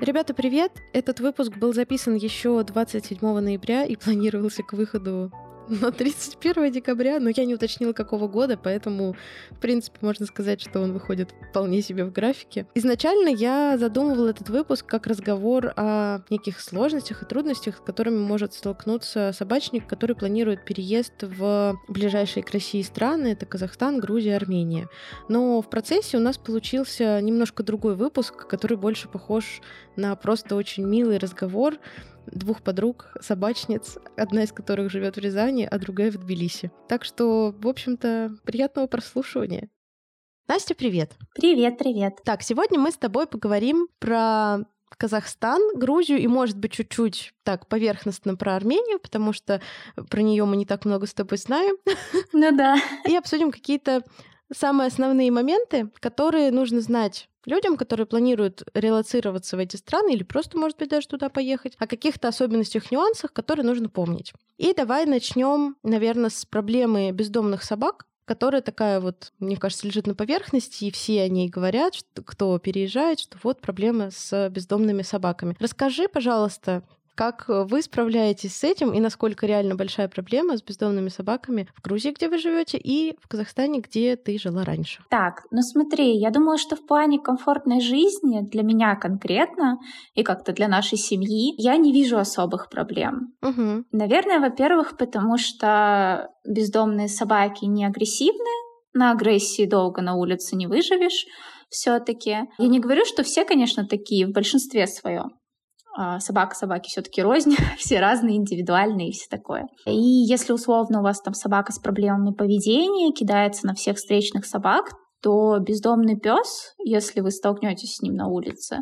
Ребята, привет! Этот выпуск был записан еще 27 ноября и планировался к выходу на 31 декабря, но я не уточнила, какого года, поэтому, в принципе, можно сказать, что он выходит вполне себе в графике. Изначально я задумывала этот выпуск как разговор о неких сложностях и трудностях, с которыми может столкнуться собачник, который планирует переезд в ближайшие к России страны. Это Казахстан, Грузия, Армения. Но в процессе у нас получился немножко другой выпуск, который больше похож на просто очень милый разговор двух подруг, собачниц, одна из которых живет в Рязани, а другая в Тбилиси. Так что, в общем-то, приятного прослушивания. Настя, привет! Привет, привет! Так, сегодня мы с тобой поговорим про Казахстан, Грузию и, может быть, чуть-чуть так поверхностно про Армению, потому что про нее мы не так много с тобой знаем. Ну да. И обсудим какие-то самые основные моменты, которые нужно знать людям, которые планируют релоцироваться в эти страны или просто, может быть, даже туда поехать, о каких-то особенностях, нюансах, которые нужно помнить. И давай начнем, наверное, с проблемы бездомных собак, которая такая вот, мне кажется, лежит на поверхности, и все о ней говорят, кто переезжает, что вот проблема с бездомными собаками. Расскажи, пожалуйста, как вы справляетесь с этим и насколько реально большая проблема с бездомными собаками в Грузии, где вы живете, и в Казахстане, где ты жила раньше? Так, ну смотри, я думаю, что в плане комфортной жизни для меня конкретно и как-то для нашей семьи я не вижу особых проблем. Угу. Наверное, во-первых, потому что бездомные собаки не агрессивны, на агрессии долго на улице не выживешь все-таки. Я не говорю, что все, конечно, такие в большинстве своем. Собаки все-таки рознь, все разные, индивидуальные и все такое. И если условно у вас там собака с проблемами поведения кидается на всех встречных собак, то бездомный пес, если вы столкнетесь с ним на улице,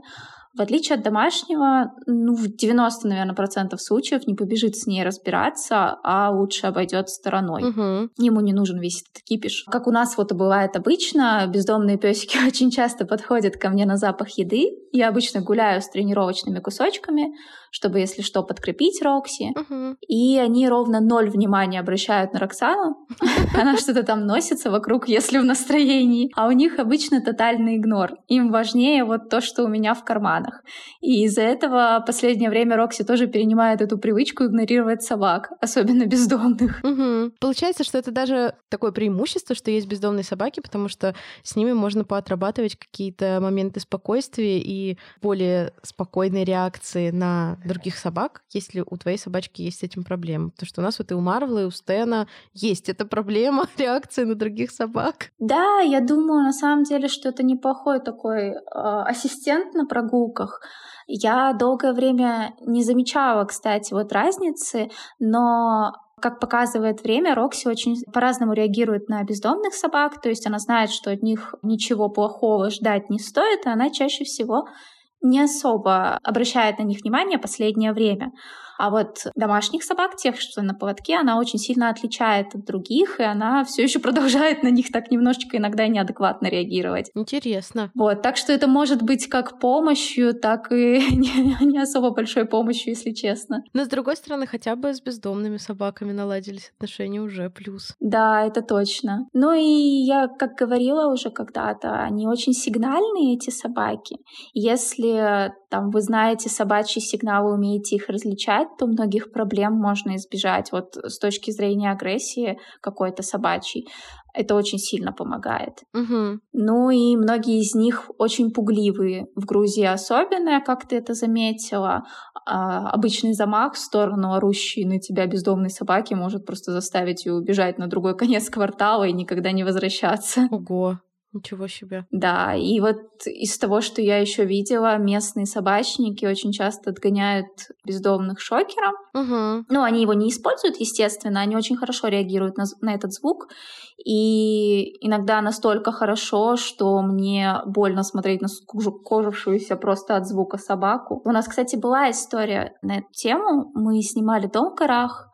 в отличие от домашнего, в 90, наверное, процентов случаев не побежит с ней разбираться, а лучше обойдет стороной. Угу. Ему не нужен весь этот кипиш. Как у нас вот бывает обычно, бездомные песики очень часто подходят ко мне на запах еды. Я обычно гуляю с тренировочными кусочками, чтобы, если что, подкрепить Рокси. Угу. И они ровно 0 внимания обращают на Роксану. Она что-то там носится вокруг, если в настроении. А у них обычно тотальный игнор. Им важнее вот то, что у меня в кармане. И из-за этого в последнее время Рокси тоже перенимает эту привычку игнорировать собак, особенно бездомных. Угу. Получается, что это даже такое преимущество, что есть бездомные собаки, потому что с ними можно поотрабатывать какие-то моменты спокойствия и более спокойной реакции на других собак, если у твоей собачки есть с этим проблема. Потому что у нас вот и у Марвела, и у Стэна есть эта проблема реакции на других собак. Да, я думаю, на самом деле, что это неплохой такой ассистент на прогулку. Я долгое время не замечала, кстати, вот разницы, но, как показывает время, Рокси очень по-разному реагирует на бездомных собак, то есть она знает, что от них ничего плохого ждать не стоит, и она чаще всего не особо обращает на них внимание в последнее время. А вот домашних собак, тех, что на поводке, она очень сильно отличает от других, и она все еще продолжает на них так немножечко иногда неадекватно реагировать. Интересно. Вот, так что это может быть как помощью, так и не особо большой помощью, если честно. Но, с другой стороны, хотя бы с бездомными собаками наладились отношения, уже плюс. Да, это точно. Ну и я, как говорила уже когда-то, они очень сигнальные, эти собаки. Если там вы знаете собачьи сигналы, умеете их различать, то многих проблем можно избежать. Вот с точки зрения агрессии какой-то собачьей это очень сильно помогает. Угу. Ну и многие из них очень пугливые. В Грузии особенно, как ты это заметила, обычный замах в сторону орущей на тебя бездомной собаки может просто заставить ее убежать на другой конец квартала и никогда не возвращаться. Ого! Ничего себе. Да, и вот из того, что я еще видела, местные собачники очень часто отгоняют бездомных шокером. Угу. Ну, они его не используют, естественно, они очень хорошо реагируют на этот звук. И иногда настолько хорошо, что мне больно смотреть на скукожившуюся просто от звука собаку. У нас, кстати, была история на эту тему. Мы снимали дом в горах,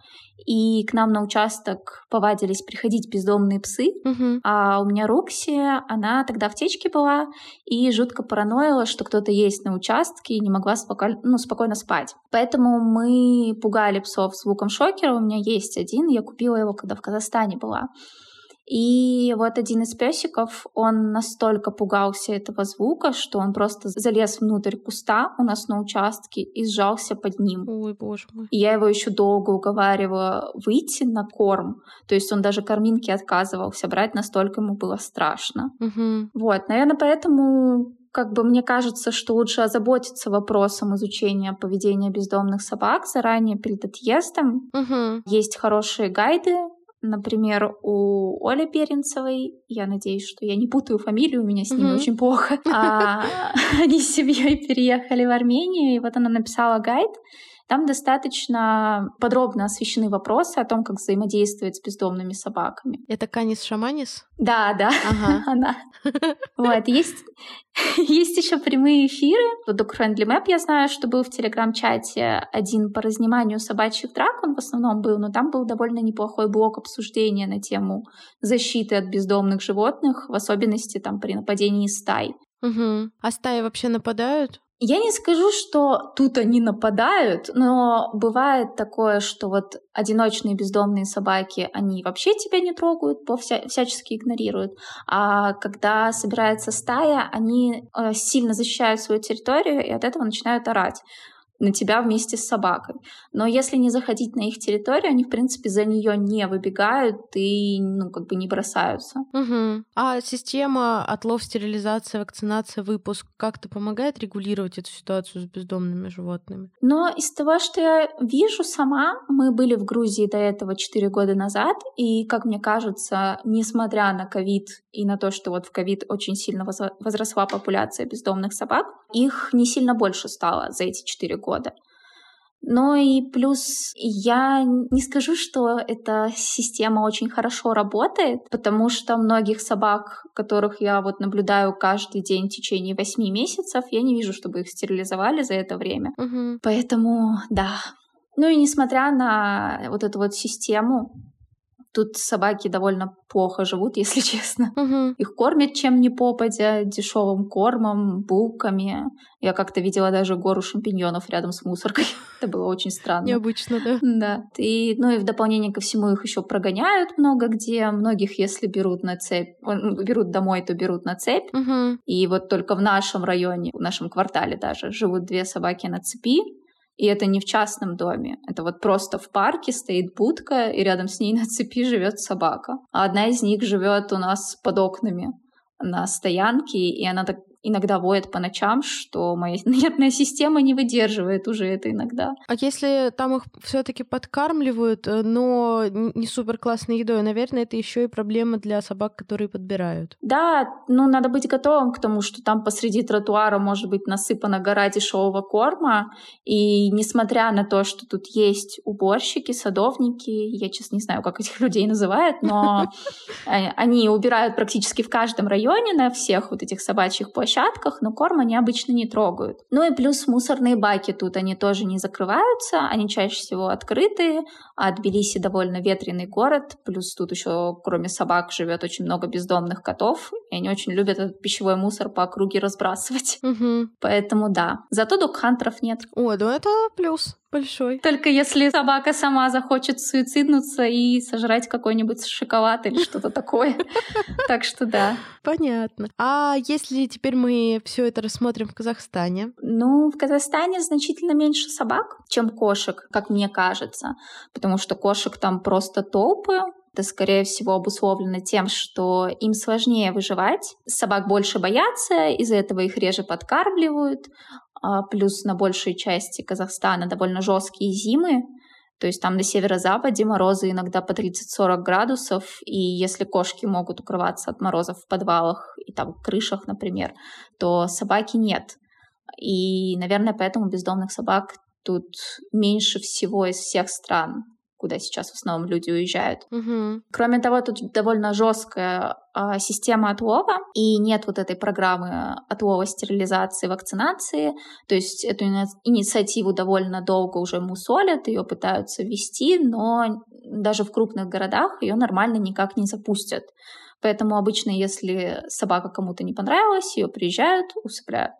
и к нам на участок повадились приходить бездомные псы. Угу. А у меня Рокси, она тогда в течке была и жутко параноила, что кто-то есть на участке, и не могла спокойно спать. Поэтому мы пугали псов звуком шокера. У меня есть один, я купила его, когда в Казахстане была. И вот один из песиков, он настолько пугался этого звука, что он просто залез внутрь куста у нас на участке и сжался под ним. Ой, боже мой. И я его еще долго уговаривала выйти на корм. То есть он даже корминки отказывался брать, настолько ему было страшно. Угу. Вот, наверное, поэтому... Как бы мне кажется, что лучше озаботиться вопросом изучения поведения бездомных собак заранее перед отъездом. Угу. Есть хорошие гайды, например, у Оли Перенцевой. Я надеюсь, что я не путаю фамилию, у меня с ними очень плохо. Они с семьей переехали в Армению, и вот она написала гайд. Там достаточно подробно освещены вопросы о том, как взаимодействовать с бездомными собаками. Это Канис Шаманис? Да. Ага. Она. Вот, есть еще прямые эфиры. Вот у Крэндли Мэп, я знаю, что был в телеграм-чате один по разниманию собачьих драк, он в основном был, но там был довольно неплохой блок обсуждения на тему защиты от бездомных животных, в особенности там при нападении стай. Угу. А стаи вообще нападают? Я не скажу, что тут они нападают, но бывает такое, что вот одиночные бездомные собаки, они вообще тебя не трогают, всячески игнорируют. А когда собирается стая, они сильно защищают свою территорию и от этого начинают орать на тебя вместе с собакой. Но если не заходить на их территорию, они, в принципе, за нее не выбегают и, не бросаются. Угу. А система отлов, стерилизация, вакцинация, выпуск как-то помогает регулировать эту ситуацию с бездомными животными? Но из того, что я вижу сама, мы были в Грузии до этого 4 года назад, и, как мне кажется, несмотря на ковид и на то, что вот в ковид очень сильно возросла популяция бездомных собак, их не сильно больше стало за эти 4 года. Ну и плюс я не скажу, что эта система очень хорошо работает, потому что многих собак, которых я вот наблюдаю каждый день в течение 8 месяцев, я не вижу, чтобы их стерилизовали за это время. Угу. Поэтому да. Ну и несмотря на вот эту вот систему, тут собаки довольно плохо живут, если честно. Угу. Их кормят чем ни попадя, дешевым кормом, булками. Я как-то видела даже гору шампиньонов рядом с мусоркой. Это было очень странно. Необычно, да? Да. И в дополнение ко всему их еще прогоняют много где. Многих, если берут домой, то берут на цепь. Угу. И вот только в нашем районе, в нашем квартале даже, живут 2 собаки на цепи. И это не в частном доме. Это вот просто в парке стоит будка, и рядом с ней на цепи живет собака. А одна из них живет у нас под окнами на стоянке, и она так иногда воет по ночам, что моя нервная система не выдерживает уже это иногда. А если там их все-таки подкармливают, но не супер классной едой, наверное, это еще и проблема для собак, которые подбирают. Да, надо быть готовым к тому, что там посреди тротуара может быть насыпана гора дешевого корма, и несмотря на то, что тут есть уборщики, садовники, я, честно, не знаю, как этих людей называют, но они убирают практически в каждом районе на всех вот этих собачьих площадках, но корм они обычно не трогают. Ну и плюс мусорные баки тут, они тоже не закрываются, они чаще всего открытые, а Тбилиси довольно ветреный город, плюс тут еще кроме собак живет очень много бездомных котов, и они очень любят этот пищевой мусор по округе разбрасывать. Угу. Поэтому да. Зато догхантеров нет. О, да, это плюс большой. Только если собака сама захочет суициднуться и сожрать какой-нибудь шоколад или что-то такое. Так что да. Понятно. А если теперь мы все это рассмотрим в Казахстане? В Казахстане значительно меньше собак, чем кошек, как мне кажется. Потому что кошек там просто толпы. Это, скорее всего, обусловлено тем, что им сложнее выживать. Собак больше боятся, из-за этого их реже подкармливают. Плюс на большей части Казахстана довольно жесткие зимы. То есть там на северо-западе морозы иногда по 30-40 градусов, и если кошки могут укрываться от морозов в подвалах и там крышах, например, то собаки нет. И, наверное, поэтому бездомных собак тут меньше всего из всех стран, куда сейчас в основном люди уезжают. Угу. Кроме того, тут довольно жесткая система отлова, и нет вот этой программы отлова, стерилизации, вакцинации. То есть эту инициативу довольно долго уже мусолят, ее пытаются ввести, но даже в крупных городах ее нормально никак не запустят. Поэтому обычно, если собака кому-то не понравилась, ее приезжают, усыпляют.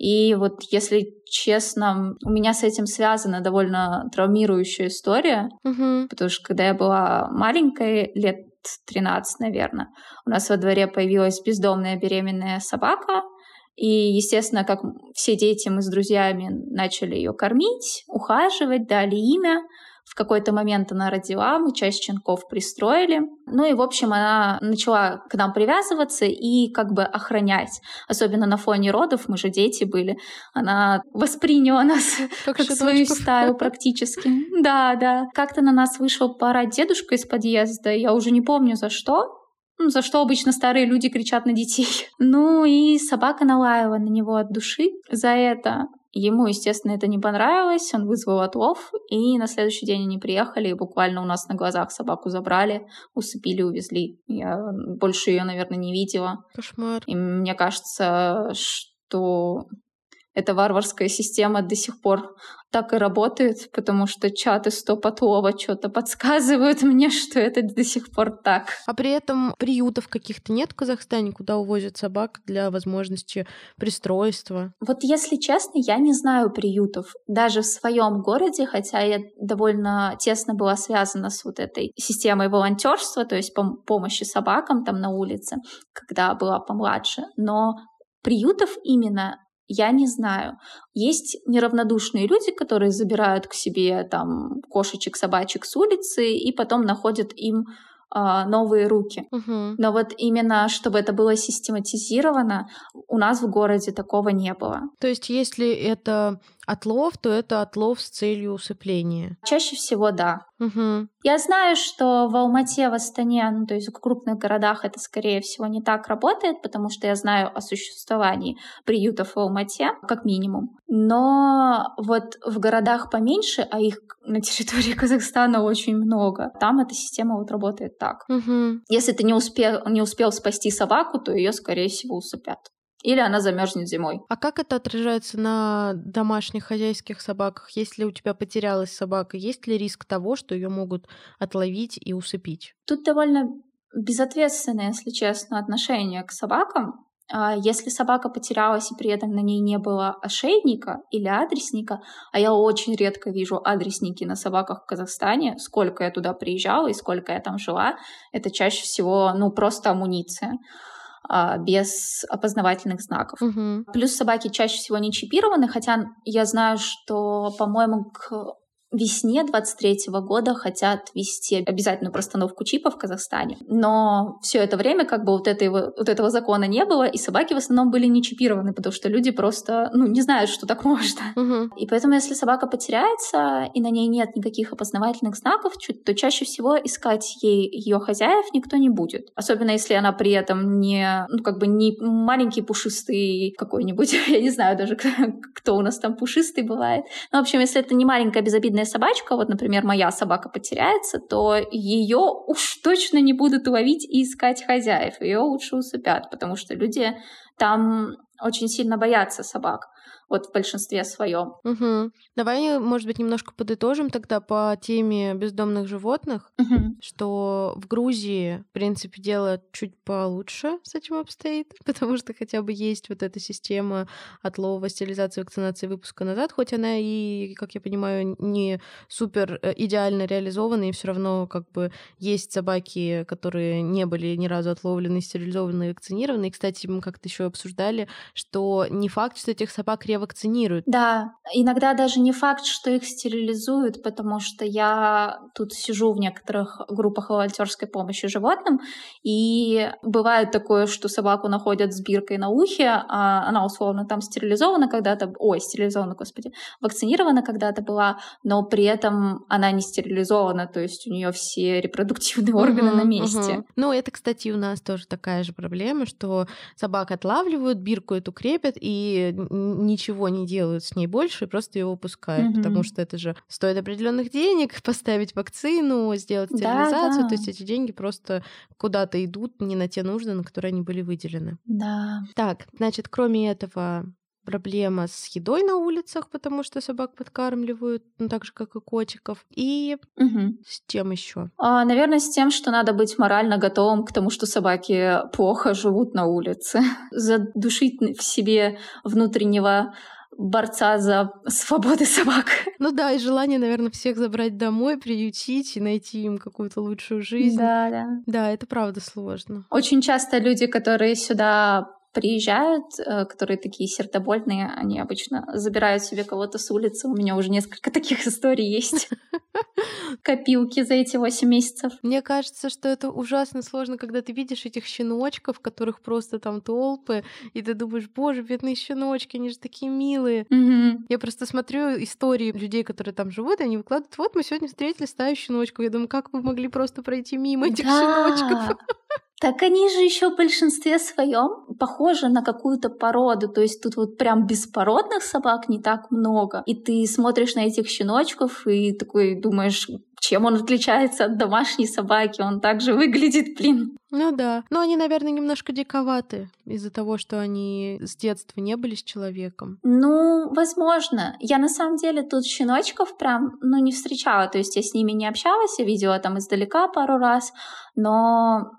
И вот, если честно, у меня с этим связана довольно травмирующая история, потому что когда я была маленькая, лет 13, наверное, у нас во дворе появилась бездомная беременная собака. И, естественно, как все дети, мы с друзьями начали ее кормить, ухаживать, дали имя. В какой-то момент она родила, мы часть щенков пристроили. Ну и, в общем, она начала к нам привязываться и как бы охранять. Особенно на фоне родов, мы же дети были. Она восприняла нас как свою стаю практически. Да. Как-то на нас вышел поорать дедушка из подъезда, я уже не помню за что. За что обычно старые люди кричат на детей. Ну и собака налаяла на него от души за это. Ему, естественно, это не понравилось, он вызвал отлов, и на следующий день они приехали, и буквально у нас на глазах собаку забрали, усыпили, увезли. Я больше ее, наверное, не видела. Кошмар. И мне кажется, что эта варварская система до сих пор так и работает, потому что чаты стопотлово что-то подсказывают мне, что это до сих пор так. А при этом приютов каких-то нет в Казахстане, куда увозят собак для возможности пристройства? Вот если честно, я не знаю приютов. Даже в своем городе, хотя я довольно тесно была связана с вот этой системой волонтерства, то есть помощи собакам там на улице, когда была помладше, но приютов именно я не знаю. Есть неравнодушные люди, которые забирают к себе там кошечек, собачек с улицы и потом находят им новые руки. Угу. Но вот именно, чтобы это было систематизировано, у нас в городе такого не было. То есть если это отлов, то это отлов с целью усыпления? Чаще всего, да. Угу. Я знаю, что в Алмате, в Астане, ну, то есть в крупных городах это, скорее всего, не так работает, потому что я знаю о существовании приютов в Алмате, как минимум. Но вот в городах поменьше, а их на территории Казахстана очень много, там эта система вот работает так. Угу. Если ты не успел спасти собаку, то ее, скорее всего, усыпят. Или она замерзнет зимой. А как это отражается на домашних хозяйских собаках? Если у тебя потерялась собака, есть ли риск того, что ее могут отловить и усыпить? Тут довольно безответственное, если честно, отношение к собакам. Если собака потерялась и при этом на ней не было ошейника или адресника, а я очень редко вижу адресники на собаках в Казахстане, сколько я туда приезжала и сколько я там жила, это чаще всего, ну, просто амуниция. Без опознавательных знаков. Угу. Плюс собаки чаще всего не чипированы, хотя я знаю, что, по-моему, к весне 23-го года хотят ввести обязательную простановку чипа в Казахстане. Но все это время как бы вот этого закона не было, и собаки в основном были не чипированы, потому что люди просто, ну, не знают, что так можно. Угу. И поэтому, если собака потеряется, и на ней нет никаких опознавательных знаков, то чаще всего искать ее хозяев никто не будет. Особенно, если она при этом не маленький пушистый какой-нибудь, я не знаю даже, кто у нас там пушистый бывает. Ну, в общем, если это не маленькая безобидная собачка, вот, например, моя собака потеряется, то ее уж точно не будут ловить и искать хозяев. Ее лучше усыпят, потому что люди там очень сильно боятся собак. Вот в большинстве своем. Угу. Давай, может быть, немножко подытожим тогда по теме бездомных животных, угу. Что в Грузии, в принципе, дело чуть получше с этим обстоит, потому что хотя бы есть вот эта система отлова, стерилизации, вакцинации, выпуска назад, хоть она и, как я понимаю, не супер идеально реализована, и все равно как бы есть собаки, которые не были ни разу отловлены, стерилизованы и вакцинированы. И, кстати, мы как-то еще обсуждали, что не факт, что этих собак вакцинируют. Да, иногда даже не факт, что их стерилизуют, потому что я тут сижу в некоторых группах волонтерской помощи животным, и бывает такое, что собаку находят с биркой на ухе, а она условно там вакцинирована когда-то была, но при этом она не стерилизована, то есть у нее все репродуктивные органы на месте. Угу. Ну, это, кстати, у нас тоже такая же проблема, что собак отлавливают, бирку эту крепят, и ничего не делают с ней больше, просто ее выпускают, потому что это же стоит определенных денег поставить вакцину, сделать стерилизацию, да. То есть эти деньги просто куда-то идут, не на те нужды, на которые они были выделены. Да. Так, значит, кроме этого проблема с едой на улицах, потому что собак подкармливают, ну, так же, как и котиков. И с чем еще? Наверное, с тем, что надо быть морально готовым к тому, что собаки плохо живут на улице. Задушить в себе внутреннего борца за свободу собак. Ну да, и желание, наверное, всех забрать домой, приютить и найти им какую-то лучшую жизнь. Да, да. Да, это правда сложно. Очень часто люди, которые сюда приезжают, которые такие сердобольные, они обычно забирают себе кого-то с улицы. У меня уже несколько таких историй есть. Копилки за эти 8 месяцев. Мне кажется, что это ужасно сложно, когда ты видишь этих щеночков, которых просто там толпы, и ты думаешь, боже, бедные щеночки, они же такие милые. Угу. Я просто смотрю истории людей, которые там живут, и они выкладывают, вот мы сегодня встретили стаю щеночков. Я думаю, как вы могли просто пройти мимо этих щеночков? Так они же еще в большинстве своем похожи на какую-то породу. То есть тут вот прям беспородных собак не так много. И ты смотришь на этих щеночков и такой думаешь, чем он отличается от домашней собаки? Он так же выглядит, блин. Ну да. Но они, наверное, немножко диковаты из-за того, что они с детства не были с человеком. Ну, возможно. Я на самом деле тут щеночков прям, не встречала. То есть я с ними не общалась, я видела там издалека пару раз, но...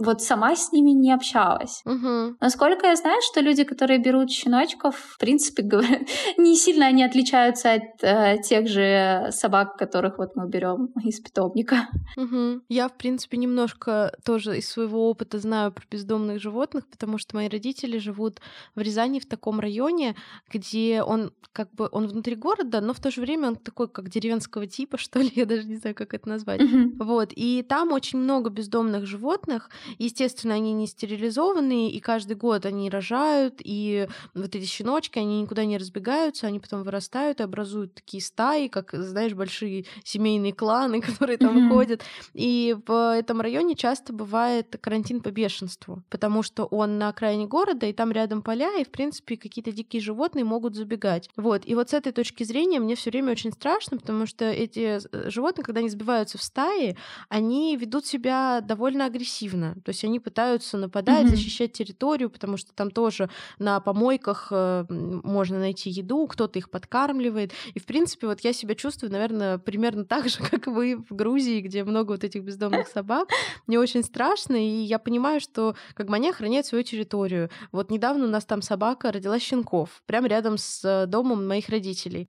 Вот сама с ними не общалась. Угу. Насколько я знаю, что люди, которые берут щеночков, в принципе, говорят, не сильно они отличаются от тех же собак, которых вот мы берем из питомника. Угу. Я, в принципе, немножко тоже из своего опыта знаю про бездомных животных, потому что мои родители живут в Рязани, в таком районе, где он как бы он внутри города, но в то же время он такой как деревенского типа, что ли, я даже не знаю, как это назвать. Угу. Вот. И там очень много бездомных животных. Естественно, они не стерилизованные, и каждый год они рожают, и вот эти щеночки, они никуда не разбегаются, они потом вырастают и образуют такие стаи, как, знаешь, большие семейные кланы, которые там ходят. И в этом районе часто бывает карантин по бешенству, потому что он на окраине города, и там рядом поля, и, в принципе, какие-то дикие животные могут забегать. Вот. И вот с этой точки зрения мне все время очень страшно, потому что эти животные, когда они сбиваются в стаи, они ведут себя довольно агрессивно. То есть они пытаются нападать, защищать территорию, потому что там тоже на помойках можно найти еду, кто-то их подкармливает. И, в принципе, вот я себя чувствую, наверное, примерно так же, как вы в Грузии, где много вот этих бездомных собак. Мне очень страшно, и я понимаю, что как бы они охраняют свою территорию. Вот недавно у нас там собака родила щенков, прямо рядом с домом моих родителей.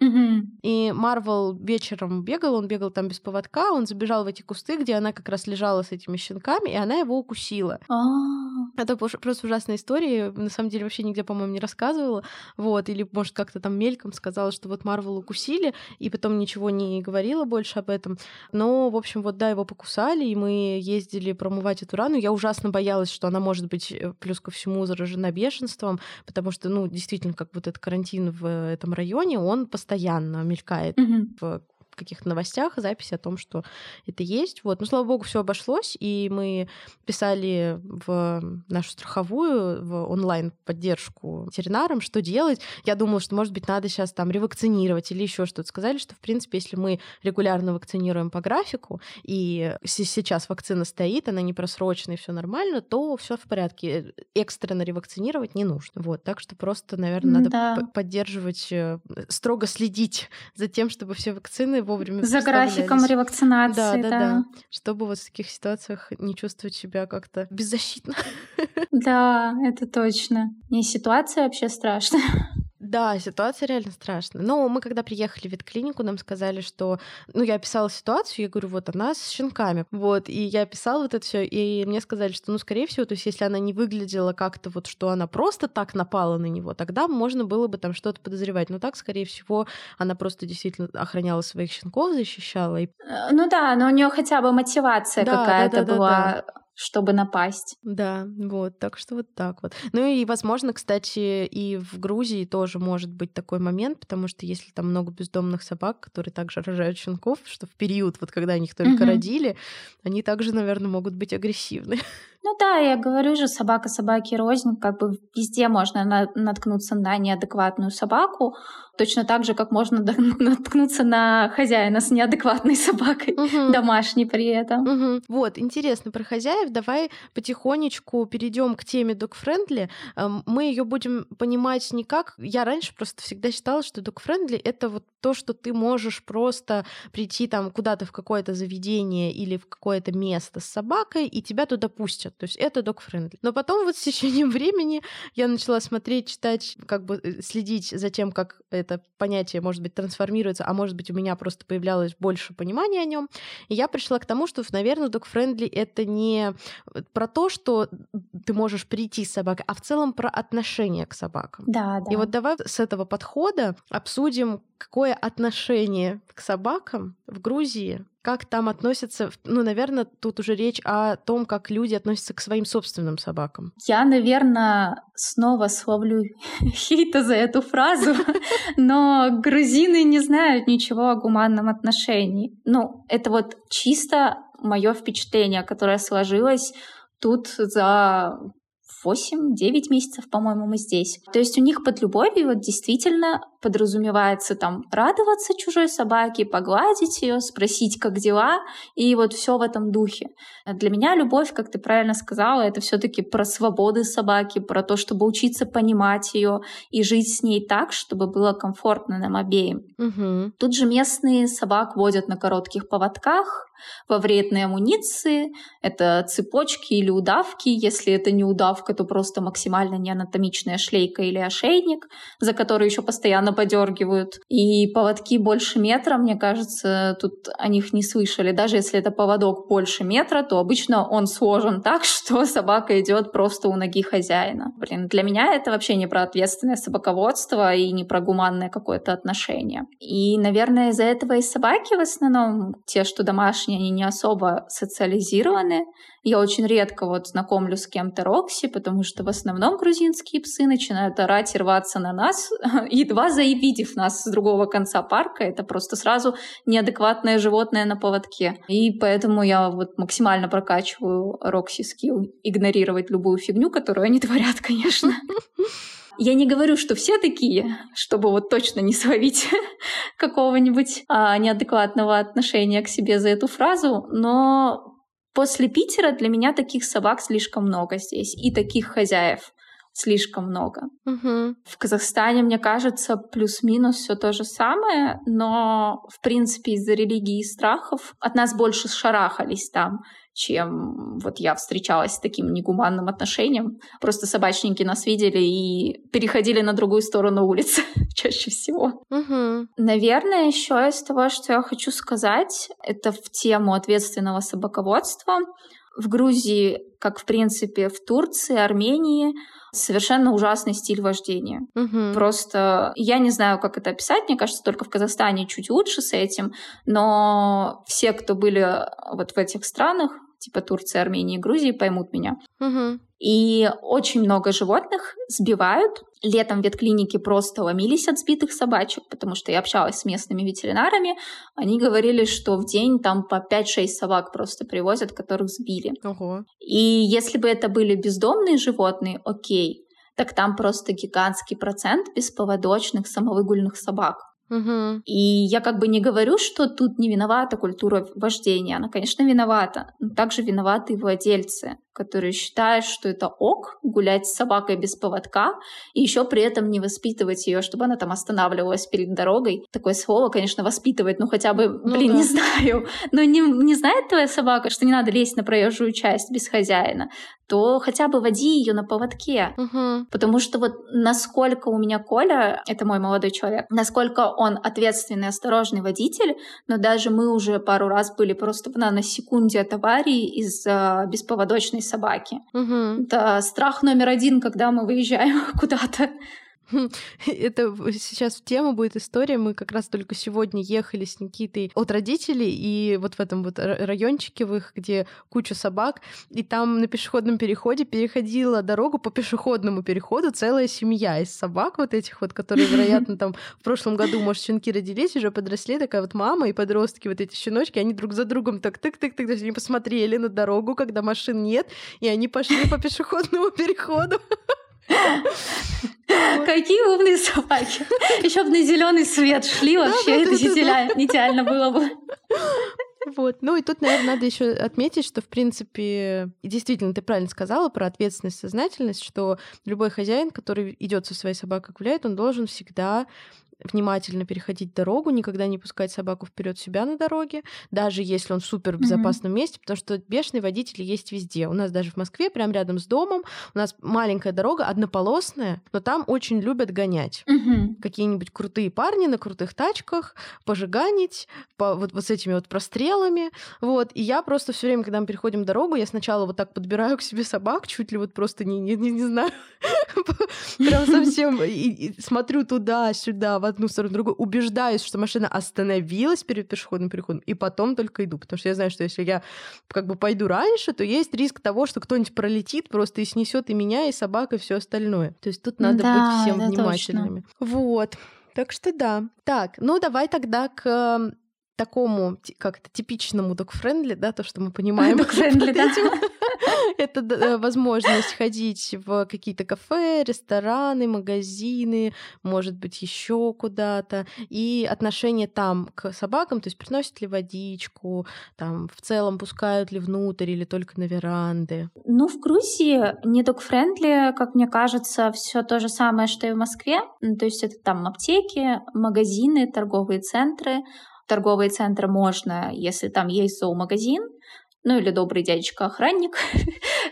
И Марвел вечером бегал, он бегал там без поводка, он забежал в эти кусты, где она как раз лежала с этими щенками, и она его укусила. Это просто ужасная история. На самом деле вообще нигде, по-моему, не рассказывала. Вот. Или, может, как-то там мельком сказала, что вот Марвел укусили, и потом ничего не говорила больше об этом. Но, в общем, вот да, его покусали, и мы ездили промывать эту рану. Я ужасно боялась, что она может быть плюс ко всему заражена бешенством, потому что, действительно, как вот этот карантин в этом районе, он постоянно мелькает в каких-то новостях, записи о том, что это есть. Вот. Но, слава богу, все обошлось, и мы писали в нашу страховую, в онлайн-поддержку ветеринарам, что делать. Я думала, что, может быть, надо сейчас там ревакцинировать или еще что-то. Сказали, что, в принципе, если мы регулярно вакцинируем по графику, и сейчас вакцина стоит, она не просрочена, и все нормально, то все в порядке. Экстренно ревакцинировать не нужно. Вот. Так что просто, наверное, надо поддерживать, строго следить за тем, чтобы все вакцины вовремя за графиком ревакцинации, да. Чтобы вот в таких ситуациях не чувствовать себя как-то беззащитно. Да, это точно. И ситуация вообще страшная. Да, ситуация реально страшная. Но мы, когда приехали в ветклинику, нам сказали, что... я описала ситуацию, я говорю, вот она с щенками. Вот, и я описала вот это все, и мне сказали, что, скорее всего, то есть если она не выглядела как-то вот, что она просто так напала на него, тогда можно было бы там что-то подозревать. Но так, скорее всего, она просто действительно охраняла своих щенков, защищала. И... но у нее хотя бы мотивация какая-то была... Да. Чтобы напасть. Да, вот, так что вот так вот. И, возможно, кстати, и в Грузии тоже может быть такой момент, потому что если там много бездомных собак, которые также рожают щенков, что в период, вот когда они их только родили, они также, наверное, могут быть агрессивны. Я говорю же, собака собаки рознь, как бы везде можно наткнуться на неадекватную собаку, точно так же, как можно наткнуться на хозяина с неадекватной собакой, домашней при этом. Вот, интересно про хозяев. теперь давай потихонечку перейдем к теме dog-friendly. Мы ее будем понимать не как... Я раньше просто всегда считала, что dog-friendly — это вот то, что ты можешь просто прийти там куда-то в какое-то заведение или в какое-то место с собакой, и тебя туда пустят. То есть это dog-friendly. Но потом вот с течением времени я начала смотреть, читать, как бы следить за тем, как это понятие, может быть, трансформируется, а может быть, у меня просто появлялось больше понимания о нем. И я пришла к тому, что, наверное, dog-friendly — это не про то, что ты можешь прийти с собакой, а в целом про отношение к собакам. Да, да. И вот давай с этого подхода обсудим, какое отношение к собакам в Грузии, как там относятся, ну, наверное, тут уже речь о том, как люди относятся к своим собственным собакам. Я, наверное, снова словлю хейта за эту фразу, но грузины не знают ничего о гуманном отношении. Ну, это вот чисто мое впечатление, которое сложилось тут за 8-9 месяцев, по-моему, мы здесь. То есть у них под любовью вот действительно подразумевается там радоваться чужой собаке, погладить ее, спросить, как дела, и вот все в этом духе. Для меня любовь, как ты правильно сказала, это все-таки про свободы собаки, про то, чтобы учиться понимать ее и жить с ней так, чтобы было комфортно нам обеим. Угу. Тут же местные собак водят на коротких поводках, во вредной амуниции, это цепочки или удавки, если это не удавка, то просто максимально неанатомичная шлейка или ошейник, за который еще постоянно подергивают. И поводки больше метра, мне кажется, тут о них не слышали. Даже если это поводок больше метра, то обычно он сложен так, что собака идет просто у ноги хозяина. Блин, для меня это вообще не про ответственное собаководство и не про гуманное какое-то отношение. И, наверное, из-за этого и собаки в основном, те, что домашние, они не особо социализированы. Я очень редко вот знакомлю с кем-то Рокси, потому что в основном грузинские псы начинают орать и рваться на нас, едва заявив нас с другого конца парка. Это просто сразу неадекватное животное на поводке. И поэтому я вот максимально прокачиваю Рокси скилл игнорировать любую фигню, которую они творят, конечно. Я не говорю, что все такие, чтобы вот точно не словить какого-нибудь неадекватного отношения к себе за эту фразу, но после Питера для меня таких собак слишком много здесь и таких хозяев слишком много. Угу. В Казахстане, мне кажется, плюс-минус все то же самое, но, в принципе, из-за религии и страхов от нас больше шарахались там, чем вот я встречалась с таким негуманным отношением. Просто собачники нас видели и переходили на другую сторону улицы чаще всего. Угу. Наверное, еще из того, что я хочу сказать, это в тему ответственного собаководства. В Грузии, как, в принципе, в Турции, Армении, совершенно ужасный стиль вождения. Угу. Просто я не знаю, как это описать. Мне кажется, только в Казахстане чуть лучше с этим. Но все, кто были вот в этих странах, типа Турции, Армении, Грузии, поймут меня. Угу. И очень много животных сбивают. Летом ветклиники просто ломились от сбитых собачек, потому что я общалась с местными ветеринарами. Они говорили, что в день там по 5-6 собак просто привозят, которых сбили. Ого. И если бы это были бездомные животные, окей, так там просто гигантский процент бесповодочных самовыгульных собак. Угу. И я как бы не говорю, что тут не виновата культура вождения. Она, конечно, виновата. Но также виноваты и владельцы, которые считают, что это ок гулять с собакой без поводка и еще при этом не воспитывать ее, чтобы она там останавливалась перед дорогой. Такое слово, конечно, воспитывать, ну хотя бы, блин, не знаю. Но не знает твоя собака, что не надо лезть на проезжую часть без хозяина, то хотя бы води ее на поводке. Угу. Потому что вот насколько у меня Коля, это мой молодой человек, насколько он ответственный, осторожный водитель, но даже мы уже пару раз были просто на секунде от аварии из-за бесповодочной собаки. Угу. Это страх номер один, когда мы выезжаем куда-то. Это сейчас в тему будет история. Мы как раз только сегодня ехали с Никитой от родителей, и вот в этом вот райончике в их, где куча собак, и там на пешеходном переходе переходила дорогу по пешеходному переходу целая семья из собак вот этих вот, которые, вероятно, там в прошлом году, может, щенки родились, уже подросли, такая вот мама и подростки, вот эти щеночки, они друг за другом так тык-тык-тык, то есть они посмотрели на дорогу, когда машин нет, и они пошли по пешеходному переходу. Какие умные собаки. Еще бы на зеленый свет шли, вообще это идеально было бы. Вот. Ну и тут, наверное, надо еще отметить, что, в принципе, действительно, ты правильно сказала про ответственность, сознательность, что любой хозяин, который идет со своей собакой гуляет, он должен всегда внимательно переходить дорогу, никогда не пускать собаку вперед себя на дороге, даже если он в супербезопасном месте, потому что бешеные водители есть везде. У нас даже в Москве, прямо рядом с домом, у нас маленькая дорога, однополосная, но там очень любят гонять. Какие-нибудь крутые парни на крутых тачках, пожиганить, вот с этими вот прострелами. Вот. И я просто все время, когда мы переходим дорогу, я сначала вот так подбираю к себе собак, чуть ли вот просто не знаю, прям совсем смотрю туда-сюда, в одну сторону, в другую, убеждаюсь, что машина остановилась перед пешеходным переходом, и потом только иду, потому что я знаю, что если я как бы пойду раньше, то есть риск того, что кто-нибудь пролетит просто и снесет и меня, и собак, и все остальное. То есть тут надо быть всем внимательными. Точно. Вот. Так что да. Так, ну давай тогда к такому как-то типичному док-френдли, да, то, что мы понимаем. Док-френдли, да. Это возможность ходить в какие-то кафе, рестораны, магазины, может быть, еще куда-то. И отношение там к собакам, то есть приносят ли водичку, там в целом пускают ли внутрь или только на веранды. Ну, в Грузии не dog-friendly, как мне кажется, все то же самое, что и в Москве. То есть это там аптеки, магазины, торговые центры. Торговые центры можно, если там есть зоомагазин, ну или добрый дядечка-охранник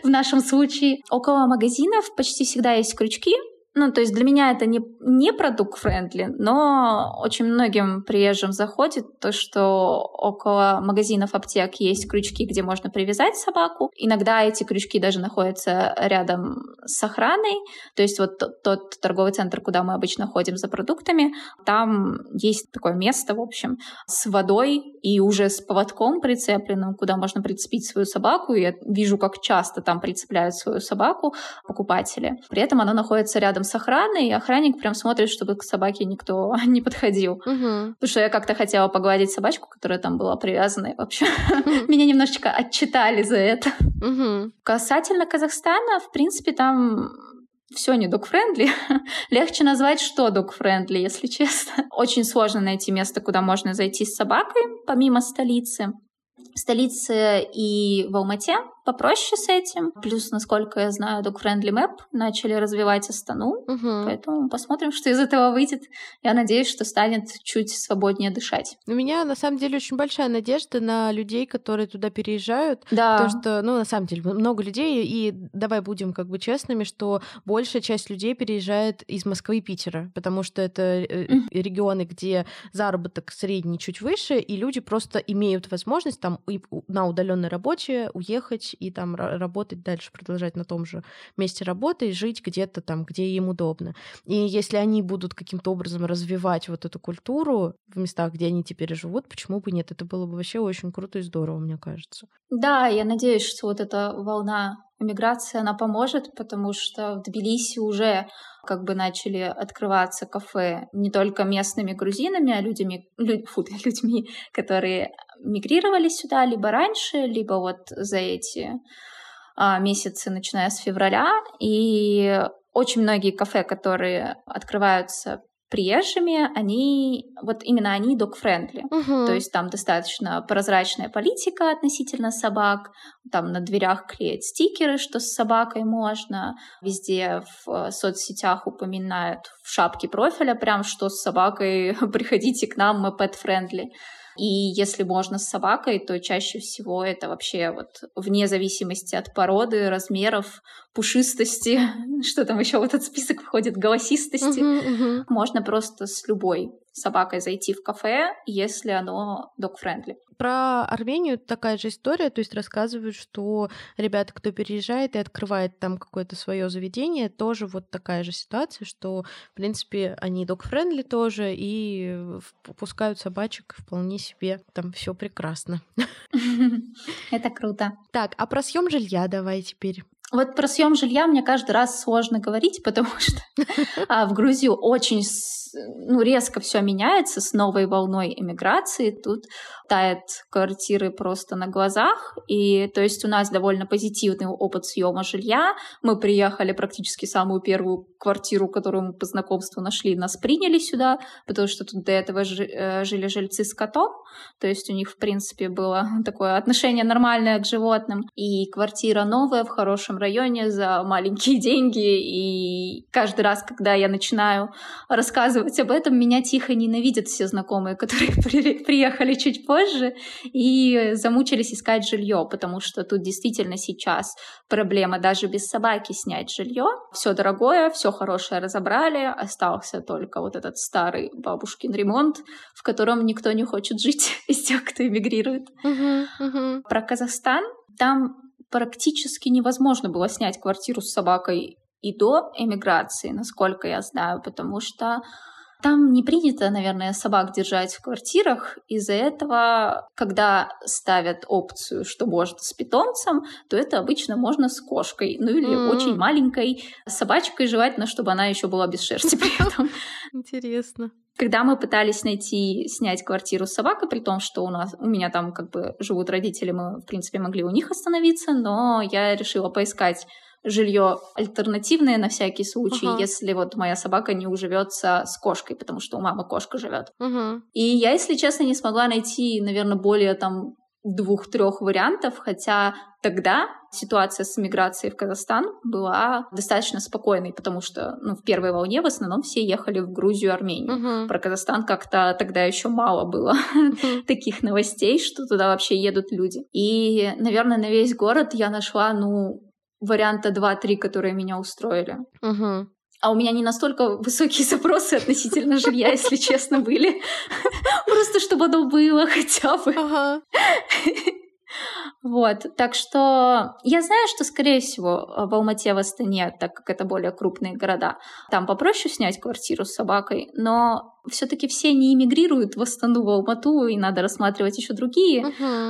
в нашем случае. Около магазинов почти всегда есть крючки. Ну, то есть для меня это не продукт-френдли, но очень многим приезжим заходит то, что около магазинов, аптек есть крючки, где можно привязать собаку. Иногда эти крючки даже находятся рядом с охраной. То есть вот тот торговый центр, куда мы обычно ходим за продуктами, там есть такое место, в общем, с водой и уже с поводком прицепленным, куда можно прицепить свою собаку. Я вижу, как часто там прицепляют свою собаку покупатели. При этом она находится рядом с охраной, и охранник прям смотрит, чтобы к собаке никто не подходил. Потому что я как-то хотела погладить собачку, которая там была привязана, и вообще меня немножечко отчитали за это. Касательно Казахстана, в принципе, там все не dog-friendly. Легче назвать, что dog-friendly, если честно. Очень сложно найти место, куда можно зайти с собакой, помимо столицы. В столице и в Алмате попроще с этим. Плюс, насколько я знаю, dog-friendly map начали развивать Астану. Поэтому посмотрим, что из этого выйдет. Я надеюсь, что станет чуть свободнее дышать. У меня, на самом деле, очень большая надежда на людей, которые туда переезжают. Да. Потому что, ну, на самом деле, много людей. И давай будем как бы честными, что большая часть людей переезжает из Москвы и Питера. Потому что это регионы, где заработок средний чуть выше, и люди просто имеют возможность там на удаленной работе уехать и там работать дальше, продолжать на том же месте работы и жить где-то там, где им удобно. И если они будут каким-то образом развивать вот эту культуру в местах, где они теперь живут, почему бы нет? Это было бы вообще очень круто и здорово, мне кажется. Да, я надеюсь, что вот эта волна эмиграции, она поможет, потому что в Тбилиси уже как бы начали открываться кафе не только местными грузинами, а людьми, которые мигрировали сюда либо раньше, либо вот за эти месяцы, начиная с февраля. И очень многие кафе, которые открываются приезжими, они, вот именно они dog-friendly. То есть там достаточно прозрачная политика относительно собак, там на дверях клеят стикеры, что с собакой можно, везде в соцсетях упоминают в шапке профиля прям, что с собакой приходите к нам, мы pet-friendly. И если можно с собакой, то чаще всего это вообще вот вне зависимости от породы, размеров, пушистости, что там еще в этот список входит, голосистости. Можно просто с любой собакой зайти в кафе, если оно dog-friendly. Про Армению такая же история, то есть рассказывают, что ребята, кто переезжает и открывает там какое-то свое заведение, тоже вот такая же ситуация, что, в принципе, они dog-friendly тоже и пускают собачек вполне себе, там все прекрасно. Это круто. Так, а про съем жилья давай теперь. Вот про съем жилья мне каждый раз сложно говорить, потому что в Грузию очень ну, резко все меняется с новой волной эмиграции. Тут тают квартиры просто на глазах. И то есть у нас довольно позитивный опыт съема жилья. Мы приехали практически самую первую квартиру, которую мы по знакомству нашли, нас приняли сюда, потому что тут до этого жили жильцы с котом. То есть у них, в принципе, было такое отношение нормальное к животным. И квартира новая в хорошем районе за маленькие деньги. И каждый раз, когда я начинаю рассказывать об этом, меня тихо ненавидят все знакомые, которые приехали чуть позже и замучились искать жилье, потому что тут действительно сейчас проблема даже без собаки снять жилье. Все дорогое, все хорошее разобрали, остался только вот этот старый бабушкин ремонт, в котором никто не хочет жить из тех, кто эмигрирует. Про Казахстан. Там практически невозможно было снять квартиру с собакой и до эмиграции, насколько я знаю, потому что там не принято, наверное, собак держать в квартирах. Из-за этого, когда ставят опцию, что можно с питомцем, то это обычно можно с кошкой, ну или очень маленькой собачкой, желательно, чтобы она еще была без шерсти при этом. Интересно. Когда мы пытались снять квартиру с собакой, при том, что у меня там как бы живут родители, мы, в принципе, могли у них остановиться, но я решила поискать жилье альтернативное на всякий случай, если вот моя собака не уживется с кошкой, потому что у мамы кошка живет. И я, если честно, не смогла найти, наверное, более там 2-3 вариантов, хотя тогда ситуация с миграцией в Казахстан была достаточно спокойной, потому что в первой волне в основном все ехали в Грузию и Армению. Про Казахстан как-то тогда еще мало было таких новостей, что туда вообще едут люди. И, наверное, на весь город я нашла, варианта 2-3, которые меня устроили. А у меня не настолько высокие запросы относительно жилья, если честно, были. Просто чтобы оно было хотя бы. Вот, так что я знаю, что, скорее всего, в Алмате, в Астане, так как это более крупные города, там попроще снять квартиру с собакой, но все-таки все не эмигрируют в Астану, в Алмату, и надо рассматривать еще другие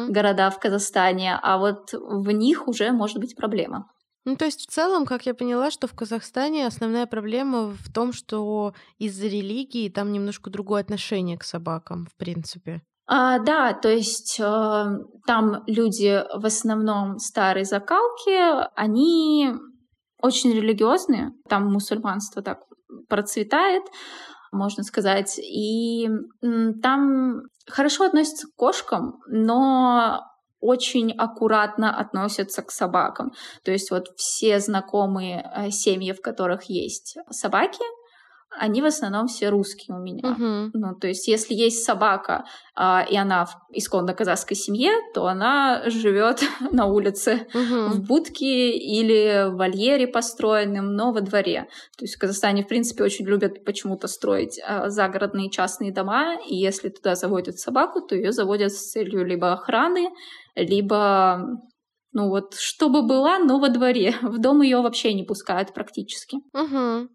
города в Казахстане, а вот в них уже может быть проблема. Ну, то есть, в целом, как я поняла, что в Казахстане основная проблема в том, что из-за религии там немножко другое отношение к собакам, в принципе. Да, то есть там люди в основном старой закалки, они очень религиозные, там мусульманство так процветает, можно сказать, и там хорошо относятся к кошкам, но очень аккуратно относятся к собакам. То есть вот все знакомые семьи, в которых есть собаки, они в основном все русские у меня. Ну, то есть, если есть собака, и она в исконно казахской семье, то она живет на улице, в будке или в вольере построенном, но во дворе. То есть в Казахстане, в принципе, очень любят почему-то строить загородные частные дома, и если туда заводят собаку, то ее заводят с целью либо охраны, либо... чтобы была, но во дворе. В дом ее вообще не пускают практически.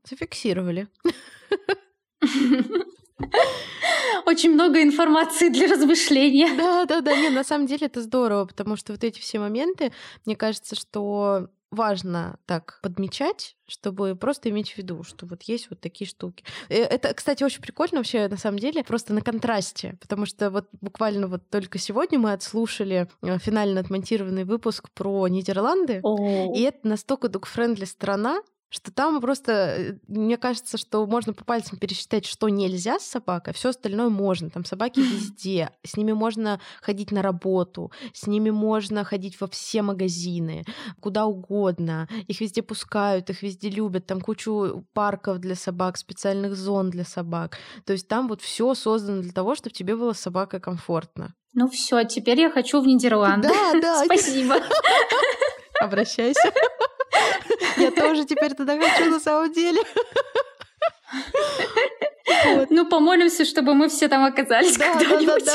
Зафиксировали. Очень много информации для размышления. Да, нет, на самом деле это здорово, потому что вот эти все моменты, мне кажется, что важно так подмечать, чтобы просто иметь в виду, что вот есть вот такие штуки. Это, кстати, очень прикольно вообще, на самом деле, просто на контрасте, потому что вот буквально вот только сегодня мы отслушали финально отмонтированный выпуск про Нидерланды, и это настолько dog-friendly страна, что там просто, мне кажется, что можно по пальцам пересчитать, что нельзя с собакой, все остальное можно. Там собаки везде, с ними можно ходить на работу, с ними можно ходить во все магазины, куда угодно. Их везде пускают, их везде любят. Там кучу парков для собак, специальных зон для собак. То есть там вот все создано для того, чтобы тебе было с собакой комфортно. Все, теперь я хочу в Нидерланды. Да. Спасибо. Обращайся. Я тоже теперь туда хочу, на самом деле. Помолимся, чтобы мы все там оказались когда-нибудь.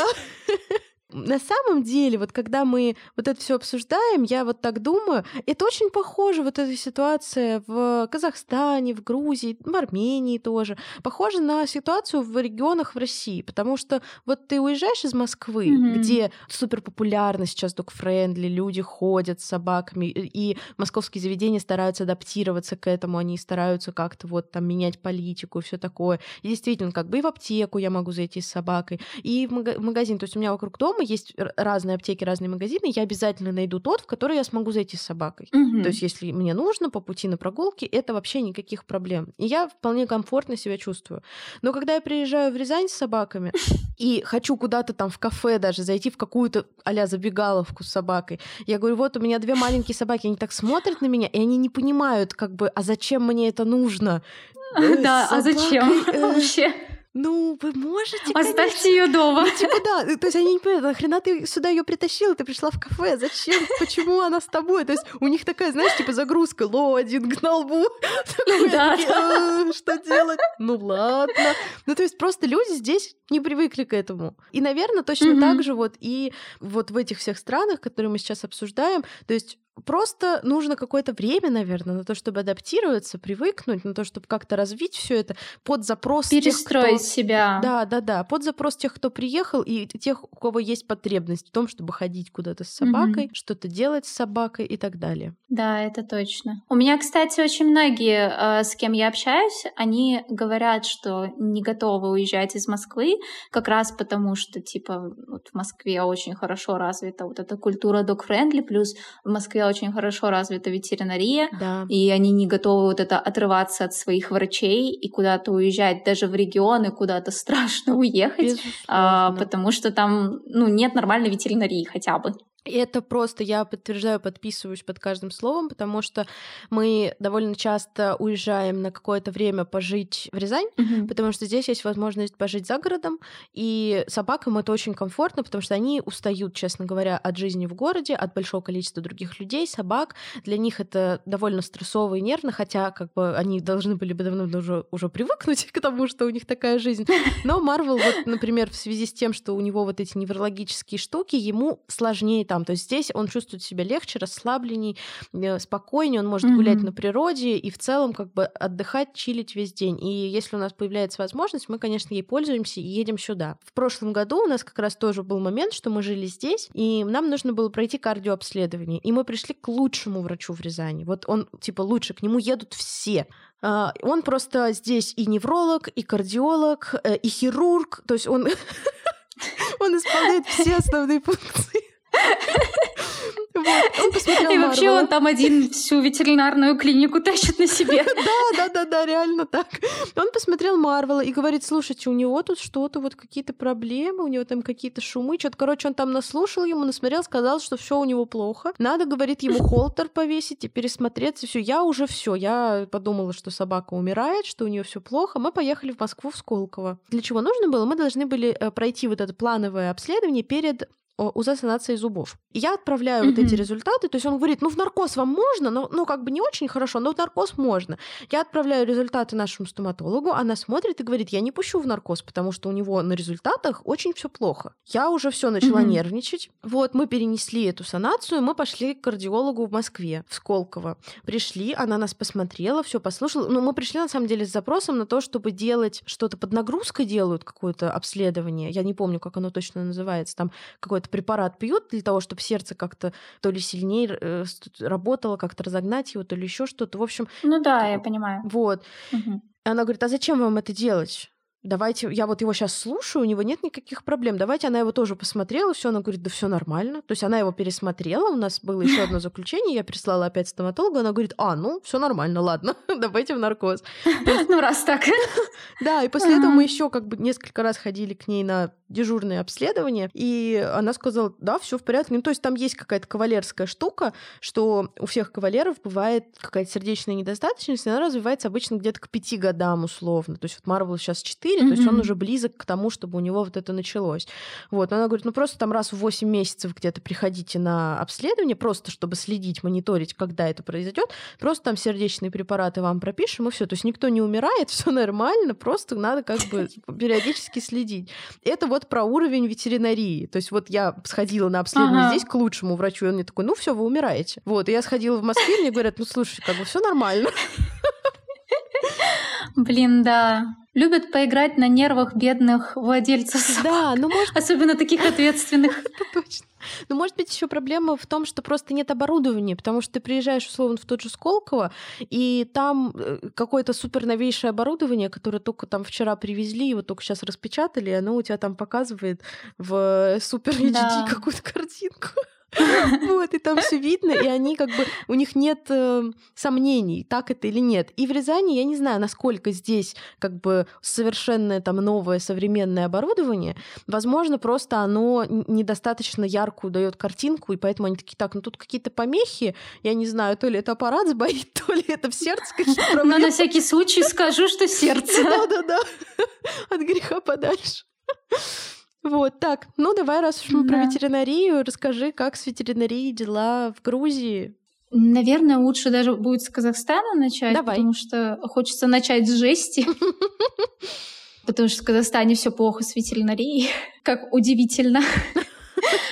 На самом деле, вот когда мы вот это все обсуждаем, я вот так думаю, это очень похоже, вот эта ситуация в Казахстане, в Грузии, в Армении тоже, похоже на ситуацию в регионах в России, потому что вот ты уезжаешь из Москвы, где супер популярно сейчас dog-friendly, люди ходят с собаками, и московские заведения стараются адаптироваться к этому, они стараются как-то вот там менять политику и все такое. И действительно, как бы и в аптеку я могу зайти с собакой, и в магазин, то есть у меня вокруг дома есть разные аптеки, разные магазины, я обязательно найду тот, в который я смогу зайти с собакой. То есть если мне нужно по пути на прогулке, это вообще никаких проблем. И я вполне комфортно себя чувствую. Но когда я приезжаю в Рязань с собаками и хочу куда-то там в кафе даже зайти, в какую-то а-ля забегаловку с собакой, я говорю, вот у меня две маленькие собаки, они так смотрят на меня, и они не понимают, как бы, а зачем мне это нужно? Да, а зачем вообще? Ну, вы можете, оставьте ее дома. Ну, типа, да. То есть они не понимают, нахрена ты сюда ее притащила, ты пришла в кафе, зачем, почему она с тобой? То есть у них такая, знаешь, типа загрузка, лоадинг на лбу. Что делать? Ну, ладно. Ну, то есть просто люди здесь не привыкли к этому. И, наверное, точно так же вот и вот в этих всех странах, которые мы сейчас обсуждаем, то есть просто нужно какое-то время, наверное, на то, чтобы адаптироваться, привыкнуть, на то, чтобы как-то развить все это под запрос перестроить тех, кто... себя. Да-да-да, под запрос тех, кто приехал, и тех, у кого есть потребность в том, чтобы ходить куда-то с собакой, что-то делать с собакой и так далее. Да, это точно. У меня, кстати, очень многие, с кем я общаюсь, они говорят, что не готовы уезжать из Москвы, как раз потому, что, типа, вот в Москве очень хорошо развита вот эта культура dog-friendly, плюс в Москве очень хорошо развита ветеринария, да. И они не готовы вот это отрываться от своих врачей и куда-то уезжать, даже в регионы куда-то страшно уехать, потому что там нет нормальной ветеринарии хотя бы. И это просто, я подтверждаю, подписываюсь под каждым словом, потому что мы довольно часто уезжаем на какое-то время пожить в Рязань, потому что здесь есть возможность пожить за городом, и собакам это очень комфортно, потому что они устают, честно говоря, от жизни в городе, от большого количества других людей, собак. Для них это довольно стрессово и нервно, хотя как бы они должны были бы давно уже привыкнуть к тому, что у них такая жизнь. Но Марвел, вот, например, в связи с тем, что у него вот эти неврологические штуки, ему сложнее там. То есть здесь он чувствует себя легче, расслабленней, спокойнее, он может гулять на природе и в целом как бы отдыхать, чилить весь день. И если у нас появляется возможность, мы, конечно, ей пользуемся и едем сюда. В прошлом году у нас как раз тоже был момент, что мы жили здесь, и нам нужно было пройти кардиообследование. И мы пришли к лучшему врачу в Рязани. Вот он, типа, лучше, к нему едут все. Он просто здесь и невролог, и кардиолог, и хирург. То есть он исполняет все основные функции. Вот, он посмотрел. И вообще Марвел. Он там один всю ветеринарную клинику тащит на себе. Да, реально так. Он посмотрел Марвела и говорит, слушайте, у него тут что-то, вот какие-то проблемы, у него там какие-то шумы, что-то, короче, он там наслушал, ему насмотрел, сказал, что все у него плохо. Надо, говорит, ему холтер повесить и пересмотреться, все. Я подумала, что собака умирает, что у нее все плохо. Мы поехали в Москву, в Сколково. Для чего нужно было? Мы должны были пройти вот это плановое обследование перед УЗО-санации зубов. Я отправляю вот эти результаты, то есть он говорит, в наркоз вам можно, но как бы не очень хорошо, но в наркоз можно. Я отправляю результаты нашему стоматологу, она смотрит и говорит, я не пущу в наркоз, потому что у него на результатах очень все плохо. Я уже все начала нервничать. Вот, мы перенесли эту санацию, мы пошли к кардиологу в Москве, в Сколково. Пришли, она нас посмотрела, все послушала. Но мы пришли, на самом деле, с запросом на то, чтобы делать что-то под нагрузкой, делают какое-то обследование, я не помню, как оно точно называется, там какое-то препарат пьют для того, чтобы сердце как-то то ли сильнее работало, как-то разогнать его, то ли еще что-то. В общем... Ну да, я понимаю. Вот. Она говорит, а зачем вам это делать? Давайте, я вот его сейчас слушаю, у него нет никаких проблем. Давайте, она его тоже посмотрела, все, она говорит, да все нормально. То есть она его пересмотрела, у нас было еще одно заключение, я прислала опять стоматологу, она говорит, все нормально, ладно, давайте в наркоз. Ну раз так. Да, и после этого мы еще как бы несколько раз ходили к ней на дежурное обследование, и она сказала, да, все в порядке. Ну то есть там есть какая-то кавалерская штука, что у всех кавалеров бывает какая-то сердечная недостаточность, и она развивается обычно где-то к 5 годам условно. То есть вот Марвел сейчас 4, то есть он уже близок к тому, чтобы у него вот это началось. Вот. Она говорит, просто там раз в 8 месяцев где-то приходите на обследование, просто чтобы следить, мониторить, когда это произойдет. Просто там сердечные препараты вам пропишем, и все. То есть никто не умирает, все нормально, просто надо как бы периодически следить. Это вот вот про уровень ветеринарии. То есть вот я сходила на обследование здесь к лучшему врачу, и он мне такой, ну все, вы умираете. Вот, и я сходила в Москве, и мне говорят, ну слушай, как бы все нормально. Блин, да. Любят поиграть на нервах бедных владельцев собак. Да, ну может... Особенно таких ответственных. Точно. Ну, может быть, еще проблема в том, что просто нет оборудования, потому что ты приезжаешь, условно, в тот же Сколково, и там какое-то супер новейшее оборудование, которое только там вчера привезли, его только сейчас распечатали, и оно у тебя там показывает в супер HD какую-то картинку. Вот, и там все видно, и они как бы, у них нет сомнений, так это или нет. И в Рязани я не знаю, насколько здесь как бы совершенное там новое современное оборудование, возможно, просто оно недостаточно яркую дает картинку, и поэтому они такие, так, ну тут какие-то помехи, я не знаю, то ли это аппарат сбоит, то ли это в сердце какие-то проблемы. Но на всякий случай скажу, что сердце. Да-да-да, от греха подальше. Вот, так, ну давай, раз уж мы про ветеринарию, расскажи, как с ветеринарией дела в Грузии? Наверное, лучше даже будет с Казахстана начать, потому что хочется начать с жести, потому что в Казахстане все плохо с ветеринарией, как удивительно.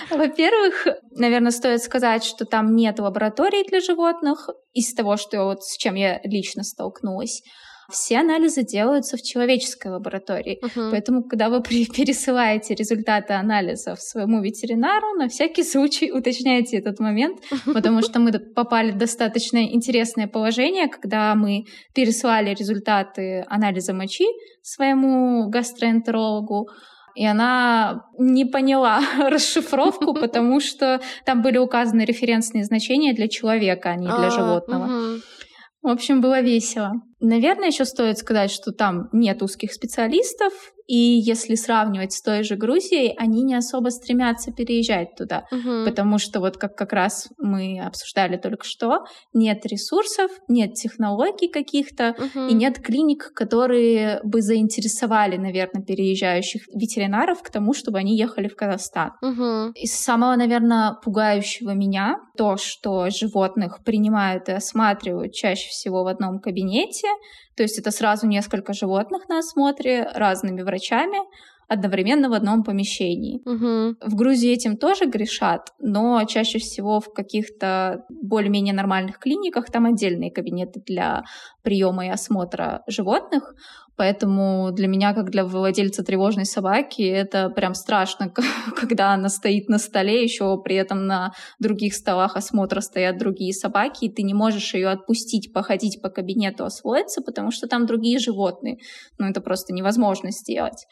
Во-первых, наверное, стоит сказать, что там нет лабораторий для животных, из того, что вот с чем я лично столкнулась. Все анализы делаются в человеческой лаборатории. Поэтому, когда вы пересылаете результаты анализов своему ветеринару, на всякий случай уточняйте этот момент, потому что мы попали в достаточно интересное положение, когда мы переслали результаты анализа мочи своему гастроэнтерологу, и она не поняла расшифровку, потому что там были указаны референсные значения для человека, а не для животного. В общем, было весело. Наверное, еще стоит сказать, что там нет узких специалистов, и если сравнивать с той же Грузией, они не особо стремятся переезжать туда, потому что вот как раз мы обсуждали только что, нет ресурсов, нет технологий каких-то, и нет клиник, которые бы заинтересовали, наверное, переезжающих ветеринаров к тому, чтобы они ехали в Казахстан. Из самого, наверное, пугающего меня то, что животных принимают и осматривают чаще всего в одном кабинете, то есть это сразу несколько животных на осмотре разными врачами одновременно в одном помещении. В Грузии этим тоже грешат, но чаще всего в каких-то более-менее нормальных клиниках там отдельные кабинеты для приема и осмотра животных, поэтому для меня, как для владельца тревожной собаки, это прям страшно, когда она стоит на столе, еще при этом на других столах осмотра стоят другие собаки, и ты не можешь ее отпустить, походить по кабинету, освоиться, потому что там другие животные. Ну, это просто невозможно сделать.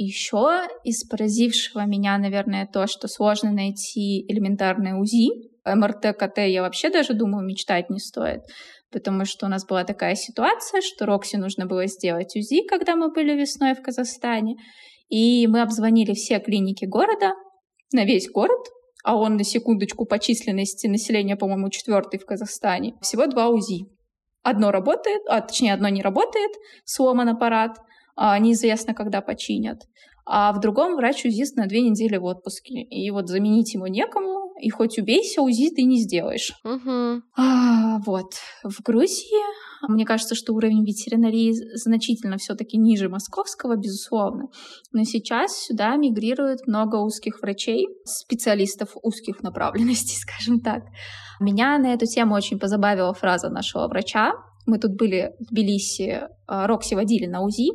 Еще из поразившего меня, наверное, то, что сложно найти элементарное УЗИ. МРТ, КТ, я вообще даже думаю, мечтать не стоит, потому что у нас была такая ситуация, что Рокси нужно было сделать УЗИ, когда мы были весной в Казахстане, и мы обзвонили все клиники города, на весь город, а он, на секундочку, по численности населения, по-моему, 4-й в Казахстане, всего 2 УЗИ. Одно работает, одно не работает, сломан аппарат, неизвестно, когда починят, а в другом врач УЗИст на 2 недели в отпуске, и вот заменить ему некому, и хоть убейся, УЗИ ты не сделаешь. Вот. В Грузии, мне кажется, что уровень ветеринарии значительно все-таки ниже московского, безусловно. Но сейчас сюда мигрирует много узких врачей, специалистов узких направленностей, скажем так. Меня на эту тему очень позабавила фраза нашего врача. Мы тут были в Тбилиси, Рокси водили на УЗИ.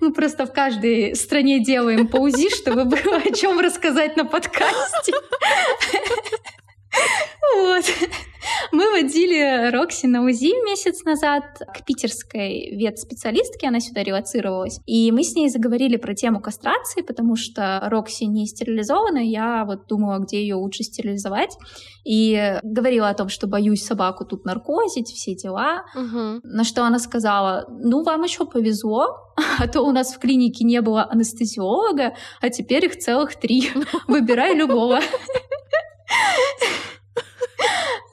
Мы просто в каждой стране делаем по УЗИ, чтобы было о чем рассказать на подкасте. Вот. Мы водили Рокси на УЗИ месяц назад к питерской ветспециалистке, она сюда релоцировалась, и мы с ней заговорили про тему кастрации, потому что Рокси не стерилизована, я вот думала, где ее лучше стерилизовать, и говорила о том, что боюсь собаку тут наркозить, все дела, на что она сказала, ну, вам еще повезло, а то у нас в клинике не было анестезиолога, а теперь их целых 3, выбирай любого.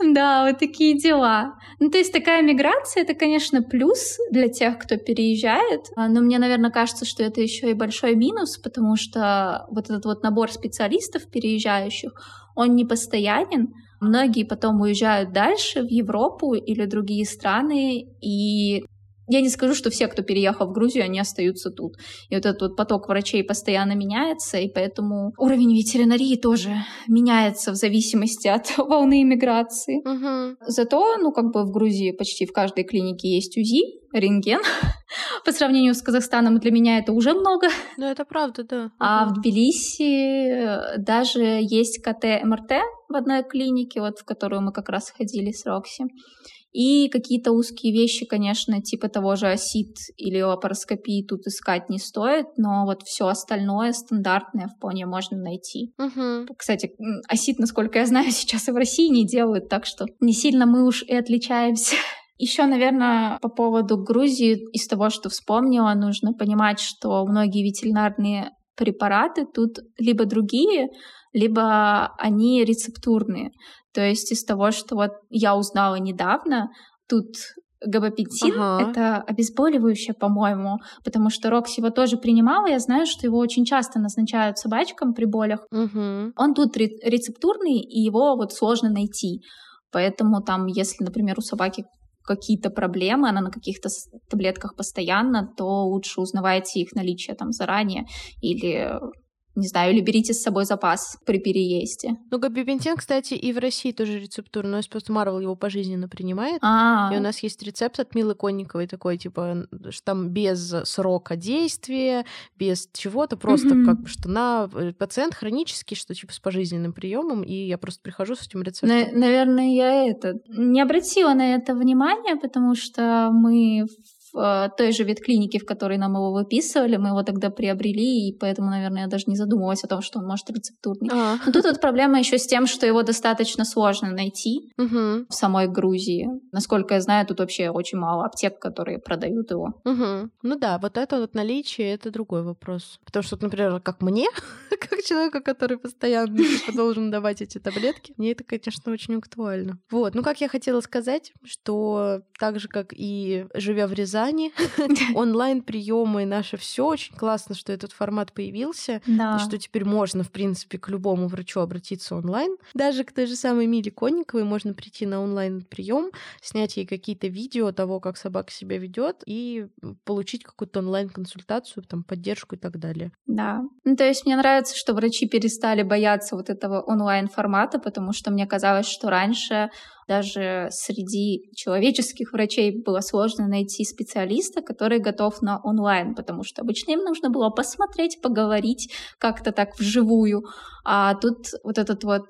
Да, вот такие дела. Ну, то есть такая миграция — это, конечно, плюс для тех, кто переезжает, но мне, наверное, кажется, что это еще и большой минус, потому что вот этот вот набор специалистов переезжающих, он непостоянен. Многие потом уезжают дальше, в Европу или другие страны, и Я не скажу, что все, кто переехал в Грузию, они остаются тут. И вот этот вот поток врачей постоянно меняется, и поэтому уровень ветеринарии тоже меняется в зависимости от волны иммиграции. Угу. Зато, в Грузии почти в каждой клинике есть УЗИ, рентген. По сравнению с Казахстаном для меня это уже много. Да, это правда, да. А в Тбилиси даже есть КТ-МРТ в одной клинике, вот в которую мы как раз ходили с Рокси. И какие-то узкие вещи, конечно, типа того же осит или лапароскопии тут искать не стоит, но вот все остальное стандартное вполне можно найти. Угу. Кстати, осит, насколько я знаю, сейчас и в России не делают, так что не сильно мы уж и отличаемся. Еще, наверное, по поводу Грузии, из того, что вспомнила, нужно понимать, что многие ветеринарные препараты тут либо другие, либо они рецептурные. То есть из того, что вот я узнала недавно, тут габапентин, это обезболивающее, по-моему, потому что Рокси его тоже принимала, я знаю, что его очень часто назначают собачкам при болях. Он тут рецептурный, и его вот сложно найти. Поэтому там, если, например, у собаки какие-то проблемы, она на каких-то таблетках постоянно, то лучше узнавайте их наличие там заранее или... не знаю, или берите с собой запас при переезде. Ну, габапентин, кстати, и в России тоже рецептурный, но просто Марвел его пожизненно принимает. И у нас есть рецепт от Милы Конниковой такой, типа, что там без срока действия, без чего-то, просто что на пациент хронический, что типа с пожизненным приемом, и я просто прихожу с этим рецептом. Наверное, я не обратила на это внимания, потому что мы... в той же ветклинике, в которой нам его выписывали, мы его тогда приобрели, и поэтому, наверное, я даже не задумывалась о том, что он может рецептурный. Но тут вот проблема еще с тем, что его достаточно сложно найти в самой Грузии. Насколько я знаю, тут вообще очень мало аптек, которые продают его. Ну да, вот это вот наличие, это другой вопрос. Потому что, например, как мне, как человека, который постоянно должен давать эти таблетки, мне это, конечно, очень актуально. Вот, как я хотела сказать, что так же, как и живя в Рязани, онлайн-приемы, наше все очень классно, что этот формат появился, и что теперь можно, в принципе, к любому врачу обратиться онлайн. Даже к той же самой Миле Конниковой можно прийти на онлайн-прием, снять ей какие-то видео того, как собака себя ведет, и получить какую-то онлайн-консультацию, там, поддержку и так далее. Да. То есть мне нравится, что врачи перестали бояться вот этого онлайн-формата, потому что мне казалось, что раньше... даже среди человеческих врачей было сложно найти специалиста, который готов на онлайн, потому что обычно им нужно было посмотреть, поговорить как-то так вживую. А тут вот этот вот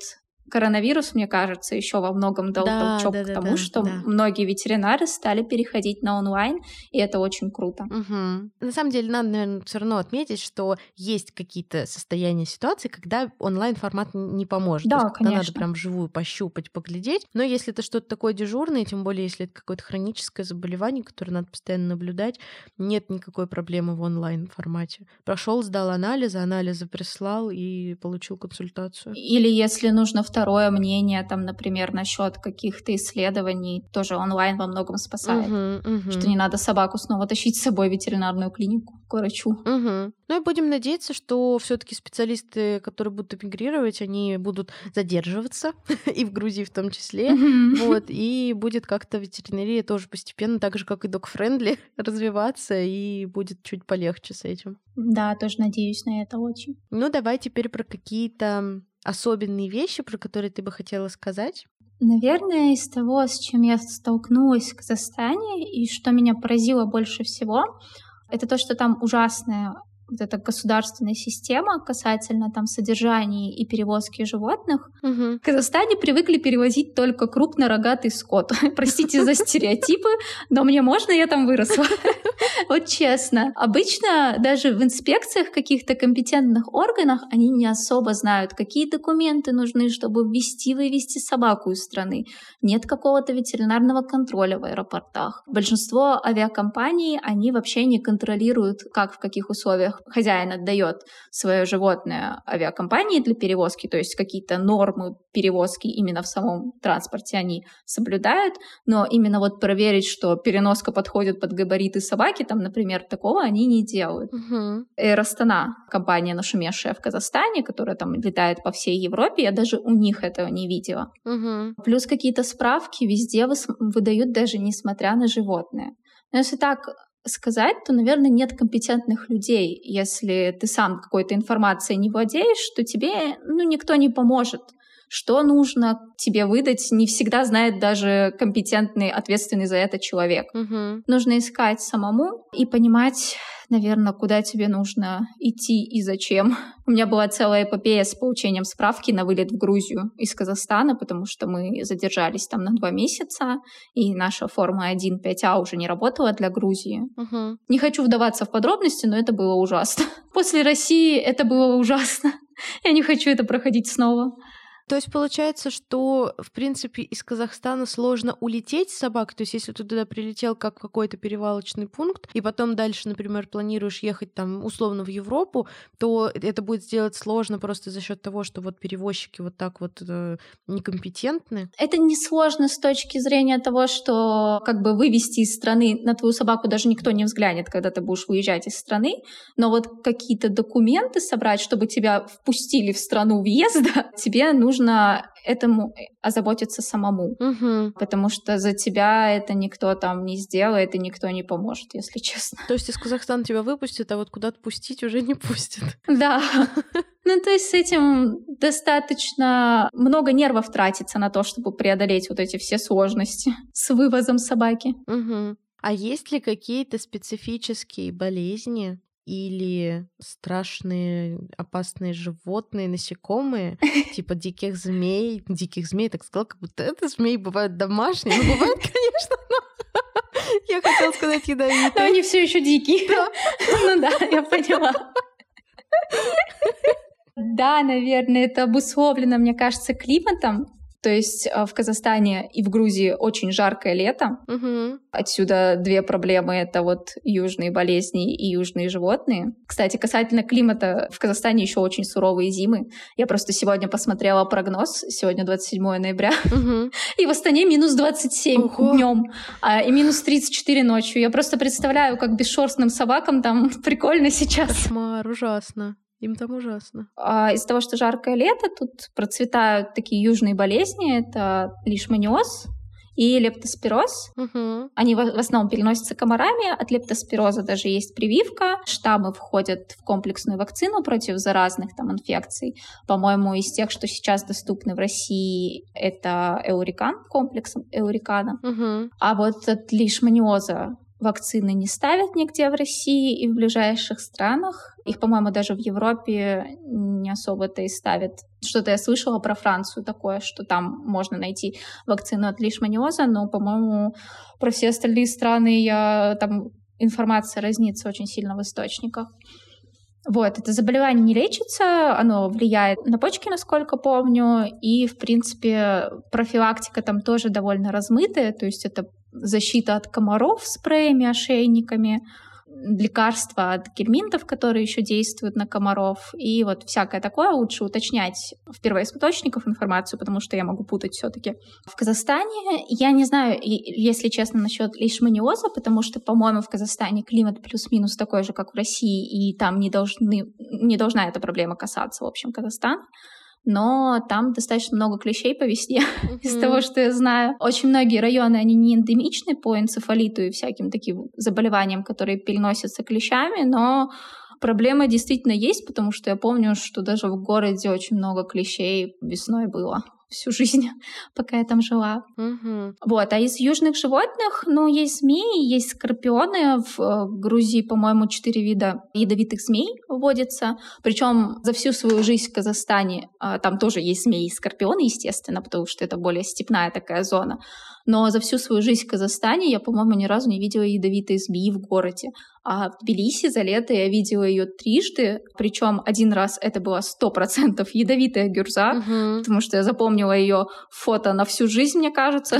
коронавирус, мне кажется, еще во многом дал толчок к тому, что многие ветеринары стали переходить на онлайн, и это очень круто. На самом деле, надо, наверное, все равно отметить, что есть какие-то состояния, ситуации, когда онлайн-формат не поможет. Да, конечно. Когда надо прям вживую пощупать, поглядеть. Но если это что-то такое дежурное, тем более, если это какое-то хроническое заболевание, которое надо постоянно наблюдать, нет никакой проблемы в онлайн-формате. Прошел, сдал анализы прислал и получил консультацию. Или если нужно второе мнение, там, например, насчет каких-то исследований, тоже онлайн во многом спасает. Что не надо собаку снова тащить с собой в ветеринарную клинику к врачу. Ну и будем надеяться, что все-таки специалисты, которые будут эмигрировать, они будут задерживаться, и в Грузии в том числе. Вот, и будет как-то ветеринария тоже постепенно, так же, как и dog-friendly, развиваться, и будет чуть полегче с этим. Да, тоже надеюсь на это очень. Ну, давай теперь про какие-то... особенные вещи, про которые ты бы хотела сказать? Наверное, из того, с чем я столкнулась в Казахстане, и что меня поразило больше всего, это то, что там ужасная вот эта государственная система касательно там содержания и перевозки животных. В Казахстане привыкли перевозить только крупнорогатый скот. Простите за стереотипы, но мне можно, я там выросла. Вот честно. Обычно даже в инспекциях каких-то компетентных органах они не особо знают, какие документы нужны, чтобы ввести-вывести собаку из страны. Нет какого-то ветеринарного контроля в аэропортах. Большинство авиакомпаний, они вообще не контролируют, как, в каких условиях хозяин отдает свое животное авиакомпании для перевозки, то есть какие-то нормы перевозки именно в самом транспорте они соблюдают, но именно вот проверить, что переноска подходит под габариты собаки, там, например, такого они не делают. Air Astana, компания, нашумевшая в Казахстане, которая там летает по всей Европе, я даже у них этого не видела. Плюс какие-то справки везде выдают даже несмотря на животное. Но если так сказать, то, наверное, нет компетентных людей. Если ты сам какой-то информацией не владеешь, то тебе, никто не поможет. Что нужно тебе выдать, не всегда знает даже компетентный, ответственный за это человек. Угу. Нужно искать самому и понимать, наверное, куда тебе нужно идти и зачем. У меня была целая эпопея с получением справки на вылет в Грузию из Казахстана, потому что мы задержались там на 2 месяца, и наша форма 1.5А уже не работала для Грузии. Угу. Не хочу вдаваться в подробности, но это было ужасно. После России это было ужасно. Я не хочу это проходить снова. То есть получается, что, в принципе, из Казахстана сложно улететь с собак? То есть если ты туда прилетел как какой-то перевалочный пункт, и потом дальше, например, планируешь ехать там условно в Европу, то это будет сделать сложно просто за счет того, что вот перевозчики вот так вот некомпетентны? Это не сложно с точки зрения того, что как бы вывести из страны на твою собаку даже никто не взглянет, когда ты будешь выезжать из страны, но вот какие-то документы собрать, чтобы тебя впустили в страну въезда, тебе нужно этому озаботиться самому, угу. Потому что за тебя это никто там не сделает и никто не поможет, если честно. То есть из Казахстана тебя выпустят, а вот куда-то пустить уже не пустят. Да. То есть с этим достаточно много нервов тратится на то, чтобы преодолеть вот эти все сложности с вывозом собаки. Угу. А есть ли какие-то специфические болезни или страшные, опасные животные, насекомые, типа диких змей, так сказала, как будто это змеи бывают домашние, ну бывают, конечно, но я хотела сказать ядовитые. Но они все еще дикие. Да. Ну да, я поняла. Да, наверное, это обусловлено, мне кажется, климатом. То есть в Казахстане и в Грузии очень жаркое лето. Угу. Отсюда 2 проблемы — это вот южные болезни и южные животные. Кстати, касательно климата, в Казахстане еще очень суровые зимы. Я просто сегодня посмотрела прогноз. Сегодня 27 ноября. Угу. И в Астане минус 27 днем, и минус 34 ночью. Я просто представляю, как бесшерстным собакам там прикольно сейчас. Кошмар, ужасно. Им там ужасно. Из-за того, что жаркое лето, тут процветают такие южные болезни. Это лишманиоз и лептоспироз. Угу. Они в основном переносятся комарами. От лептоспироза даже есть прививка. Штаммы входят в комплексную вакцину против заразных там инфекций. По-моему, из тех, что сейчас доступны в России, это эурикан, комплекс эурикана. Угу. А вот от лишманиоза вакцины не ставят нигде в России и в ближайших странах. Их, по-моему, даже в Европе не особо-то и ставят. Что-то я слышала про Францию такое, что там можно найти вакцину от лишманиоза, но, по-моему, про все остальные страны информация разнится очень сильно в источниках. Вот, это заболевание не лечится, оно влияет на почки, насколько помню, и, в принципе, профилактика там тоже довольно размытая, то есть это защита от комаров спреями, ошейниками, лекарства от гельминтов, которые еще действуют на комаров, и вот всякое такое. Лучше уточнять в первоисточниках информацию, потому что я могу путать все-таки. В Казахстане я не знаю, если честно, насчет лишманиоза, потому что, по-моему, в Казахстане климат плюс-минус такой же, как в России, и там не должна эта проблема касаться, в общем, Казахстана. Но там достаточно много клещей по весне, из того, что я знаю. Очень многие районы, они не эндемичны по энцефалиту и всяким таким заболеваниям, которые переносятся клещами, но проблема действительно есть, потому что я помню, что даже в городе очень много клещей весной было всю жизнь, пока я там жила. Угу. Вот. А из южных животных, есть змеи, есть скорпионы. В Грузии, по-моему, 4 вида ядовитых змей вводятся. Причем за всю свою жизнь в Казахстане там тоже есть змеи и скорпионы, естественно, потому что это более степная такая зона. Но за всю свою жизнь в Казахстане я, по-моему, ни разу не видела ядовитой змеи в городе. А в Тбилиси за лето я видела ее 3, причем 1 раз это была 100% ядовитая гюрза, угу. Потому что я запомнила ее фото на всю жизнь, мне кажется.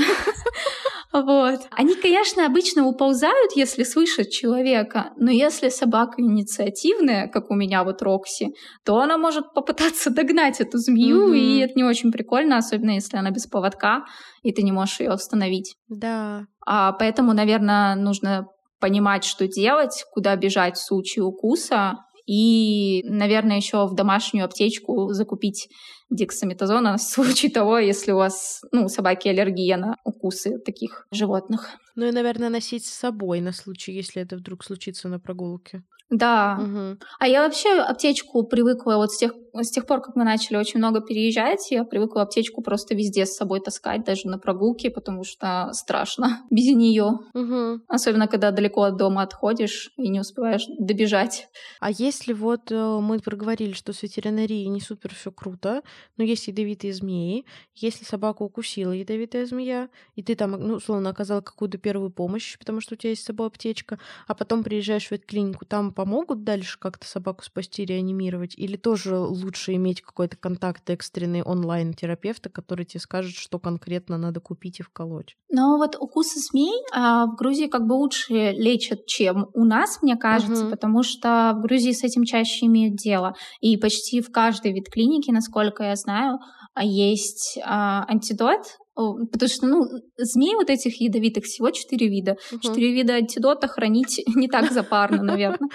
Вот. Они, конечно, обычно уползают, если слышат человека, но если собака инициативная, как у меня вот Рокси, то она может попытаться догнать эту змею, угу. И это не очень прикольно, особенно если она без поводка, и ты не можешь ее остановить. Да. Поэтому, наверное, нужно понимать, что делать, куда бежать в случае укуса, и, наверное, еще в домашнюю аптечку закупить дексаметазона в случае того, если у вас, ну, у собаки аллергия на укусы таких животных. Ну и, наверное, носить с собой на случай, если это вдруг случится на прогулке. Да. Угу. А я вообще аптечку привыкла вот с тех пор, как мы начали очень много переезжать, я привыкла аптечку просто везде с собой таскать, даже на прогулке, потому что страшно без нее. Угу. Особенно, когда далеко от дома отходишь и не успеваешь добежать. А если вот мы проговорили, что с ветеринарией не супер все круто, но есть ядовитые змеи, если собаку укусила ядовитая змея, и ты там, ну, условно, оказала какую-то первую помощь, потому что у тебя есть с собой аптечка, а потом приезжаешь в ветклинику, там помогут дальше как-то собаку спасти, реанимировать? Или тоже лучше иметь какой-то контакт экстренный онлайн-терапевта, который тебе скажет, что конкретно надо купить и вколоть? Ну вот укусы змей в Грузии как бы лучше лечат, чем у нас, мне кажется, потому что в Грузии с этим чаще имеют дело. И почти в каждой ветклинике, насколько я знаю, есть антидот. Потому что, ну, змей вот этих ядовитых всего 4 вида. 4 вида антидота хранить не так запарно, наверное,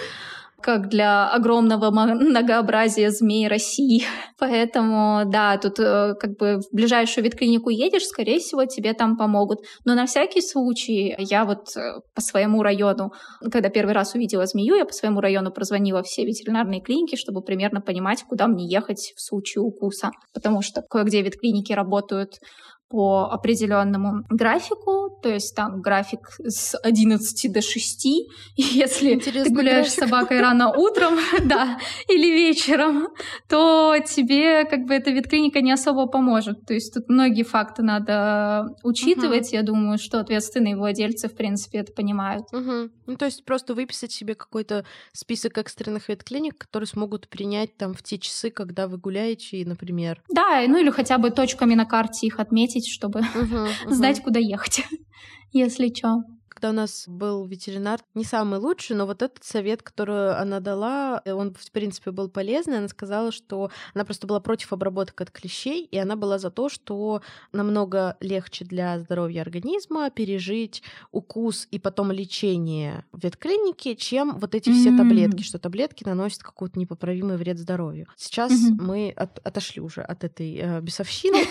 как для огромного многообразия змей России. Поэтому, да, тут как бы в ближайшую ветклинику едешь, скорее всего, тебе там помогут. Но на всякий случай я вот по своему району, когда первый раз увидела змею, я по своему району прозвонила все ветеринарные клиники, чтобы примерно понимать, куда мне ехать в случае укуса. Потому что кое-где ветклиники работают по определенному графику, то есть там график с 11 до 6, и если ты гуляешь график с собакой рано утром, да, или вечером, то тебе как бы эта ветклиника не особо поможет. То есть тут многие факты надо учитывать. Я думаю, что ответственные владельцы, в принципе, это понимают. Ну, то есть просто выписать себе какой-то список экстренных ветклиник, которые смогут принять там в те часы, когда вы гуляете, и, например. Да, ну или хотя бы точками на карте их отметить, чтобы знать, куда ехать, если чё. Когда у нас был ветеринар, не самый лучший, но вот этот совет, который она дала, он, в принципе, был полезный. Она сказала, что она просто была против обработок от клещей, и она была за то, что намного легче для здоровья организма пережить укус и потом лечение в ветклинике, чем вот эти все таблетки, что таблетки наносят какой-то непоправимый вред здоровью. Сейчас мы отошли уже от этой бесовщины,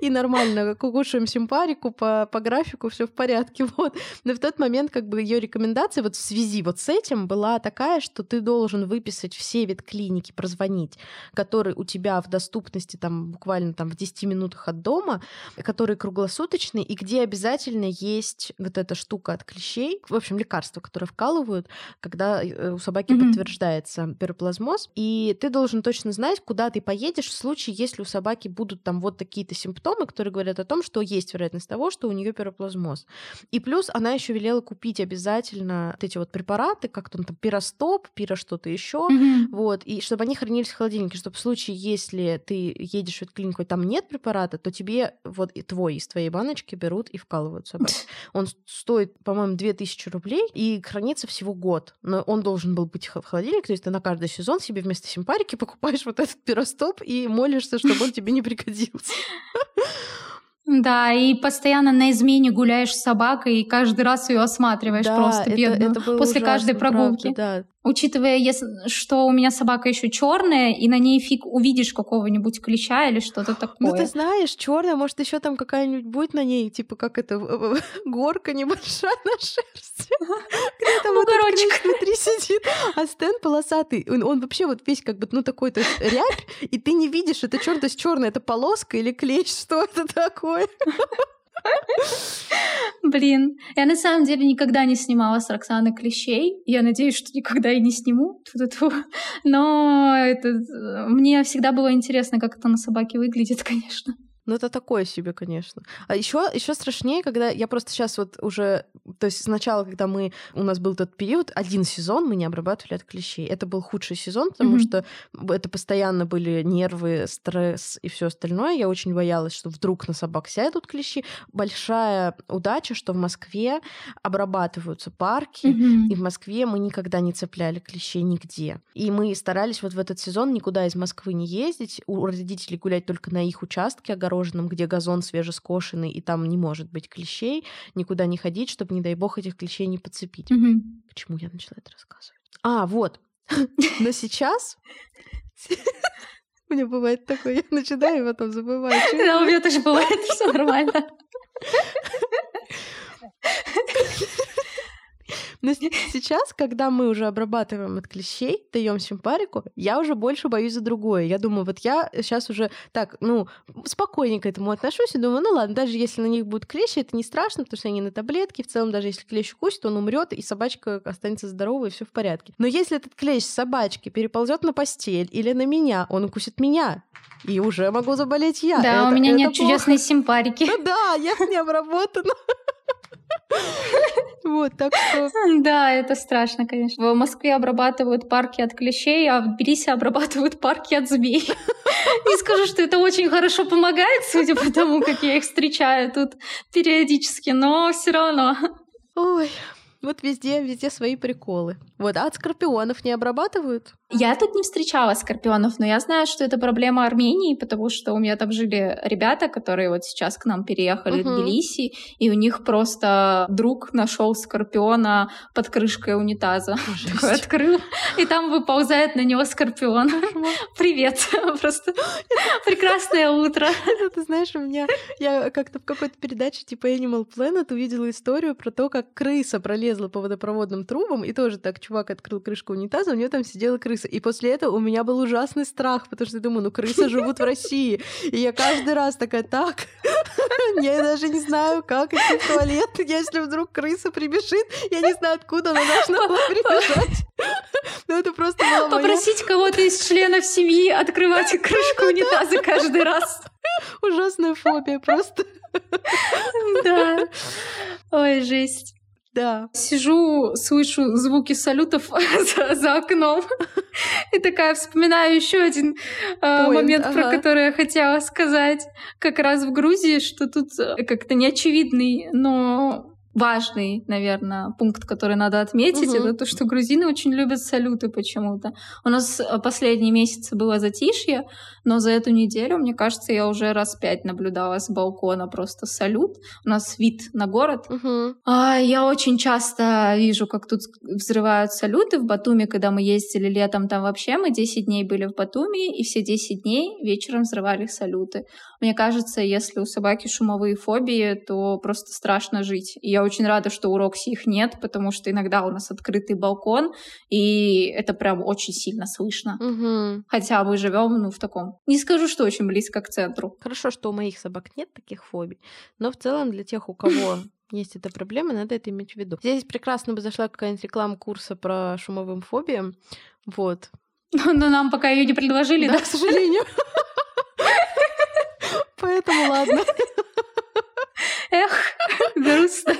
и нормально кушаем симпарику, по графику все в порядке, вот. Но в тот момент как бы ее рекомендация вот в связи вот с этим была такая, что ты должен выписать все ветклиники, прозвонить, которые у тебя в доступности там, буквально там, в 10 минутах от дома, которые круглосуточные, и где обязательно есть вот эта штука от клещей, в общем, лекарства, которые вкалывают, когда у собаки подтверждается пироплазмоз. И ты должен точно знать, куда ты поедешь в случае, если у собаки будут там вот такие-то симптомы, которые говорят о том, что есть вероятность того, что у нее пироплазмоз. И плюс она еще велела купить обязательно вот эти вот препараты, как там пиростоп, пиро что-то еще, вот, и чтобы они хранились в холодильнике, чтобы в случае, если ты едешь в ветклинику и там нет препарата, то тебе вот и твой из твоей баночки берут и вкалывают собаке. Он стоит, по-моему, 2000 рублей и хранится всего год, но он должен был быть в холодильнике, то есть ты на каждый сезон себе вместо симпарики покупаешь вот этот пиростоп и молишься, чтобы он тебе не пригодился. Да, и постоянно на измене гуляешь с собакой и каждый раз ее осматриваешь, да, просто бедную, это после ужасно, каждой прогулки. Правда, да. Учитывая, что у меня собака еще черная, и на ней фиг увидишь какого-нибудь клеща или что-то такое. Ну ты знаешь, черная, может, еще там какая-нибудь будет на ней, типа как это горка небольшая на шерсти. Где там этот клещ внутри сидит. А Стэн полосатый, он вообще вот весь как бы ну такой то рябь, и ты не видишь, это черт, то есть черная, это полоска или клещ, что это такое? Блин, я на самом деле никогда не снимала с Роксаны клещей. Я надеюсь, что никогда и не сниму. Но мне всегда было интересно, как это на собаке выглядит, конечно. Ну, это такое себе, конечно. А еще страшнее, когда я просто сейчас вот уже... То есть сначала, когда у нас был тот период, 1 сезон мы не обрабатывали от клещей. Это был худший сезон, потому что это постоянно были нервы, стресс и все остальное. Я очень боялась, что вдруг на собак сядут клещи. Большая удача, что в Москве обрабатываются парки, и в Москве мы никогда не цепляли клещей нигде. И мы старались вот в этот сезон никуда из Москвы не ездить, у родителей гулять только на их участке огороженном, где газон свежескошенный, и там не может быть клещей, никуда не ходить, чтобы, не дай бог, этих клещей не подцепить. К чему я начала это рассказывать? А, вот. Но сейчас... У меня бывает такое, я начинаю, и потом забываю. Да, у меня тоже бывает, все нормально. Но сейчас, когда мы уже обрабатываем от клещей, даем симпарику, я уже больше боюсь за другое. Я думаю, вот я сейчас уже так, спокойненько к этому отношусь и думаю, ладно, даже если на них будут клещи, это не страшно, потому что они на таблетке. В целом, даже если клещ укусит, он умрет, и собачка останется здоровой, и все в порядке. Но если этот клещ с собачки переползет на постель или на меня, он укусит меня, и уже могу заболеть я. Да, у меня нет чудесной симпарики. Да, я не обработана. Вот, так что... Да, это страшно, конечно. В Москве обрабатывают парки от клещей, а в Тбилиси обрабатывают парки от змей. Не скажу, что это очень хорошо помогает, судя по тому, как я их встречаю тут периодически, но все равно. Ой... Вот везде свои приколы. Вот, а от скорпионов не обрабатывают? Я тут не встречала скорпионов, но я знаю, что это проблема Армении, потому что у меня там жили ребята, которые вот сейчас к нам переехали в Тбилиси, и у них просто друг нашел скорпиона под крышкой унитаза. Такой открыл, и там выползает на него скорпион. Привет! Просто прекрасное утро. Ты знаешь, у меня... Я как-то в какой-то передаче типа Animal Planet увидела историю про то, как крыса пролезла по водопроводным трубам, и тоже так чувак открыл крышку унитаза, у него там сидела крыса. И после этого у меня был ужасный страх, потому что я думаю, крысы живут в России. И я каждый раз такая, так, я даже не знаю, как идти в туалет, если вдруг крыса прибежит, я не знаю, откуда она должна была прибежать. Но это просто было моё... Попросить кого-то из членов семьи открывать крышку унитаза каждый раз. Ужасная фобия просто. Да. Ой, жесть. Да. Сижу, слышу звуки салютов за окном и такая вспоминаю еще один момент, про который я хотела сказать. Как раз в Грузии, что тут как-то неочевидный, но важный, наверное, пункт, который надо отметить, это то, что грузины очень любят салюты почему-то. У нас последние месяцы было затишье, но за эту неделю, мне кажется, я уже раз 5 наблюдала с балкона просто салют. У нас вид на город. Я очень часто вижу, как тут взрывают салюты. В Батуми, когда мы ездили летом, там вообще мы 10 дней были в Батуми, и все 10 дней вечером взрывали салюты. Мне кажется, если у собаки шумовые фобии, то просто страшно жить. И я очень рада, что у Рокси их нет, потому что иногда у нас открытый балкон, и это прям очень сильно слышно. Хотя мы живем, в таком... Не скажу, что очень близко к центру. Хорошо, что у моих собак нет таких фобий, но в целом для тех, у кого... есть эта проблема, надо это иметь в виду. Здесь прекрасно бы зашла какая-нибудь реклама курса про шумовым фобиям. Вот. Но нам пока ее не предложили, да? К сожалению. Поэтому ладно. Эх, грустно.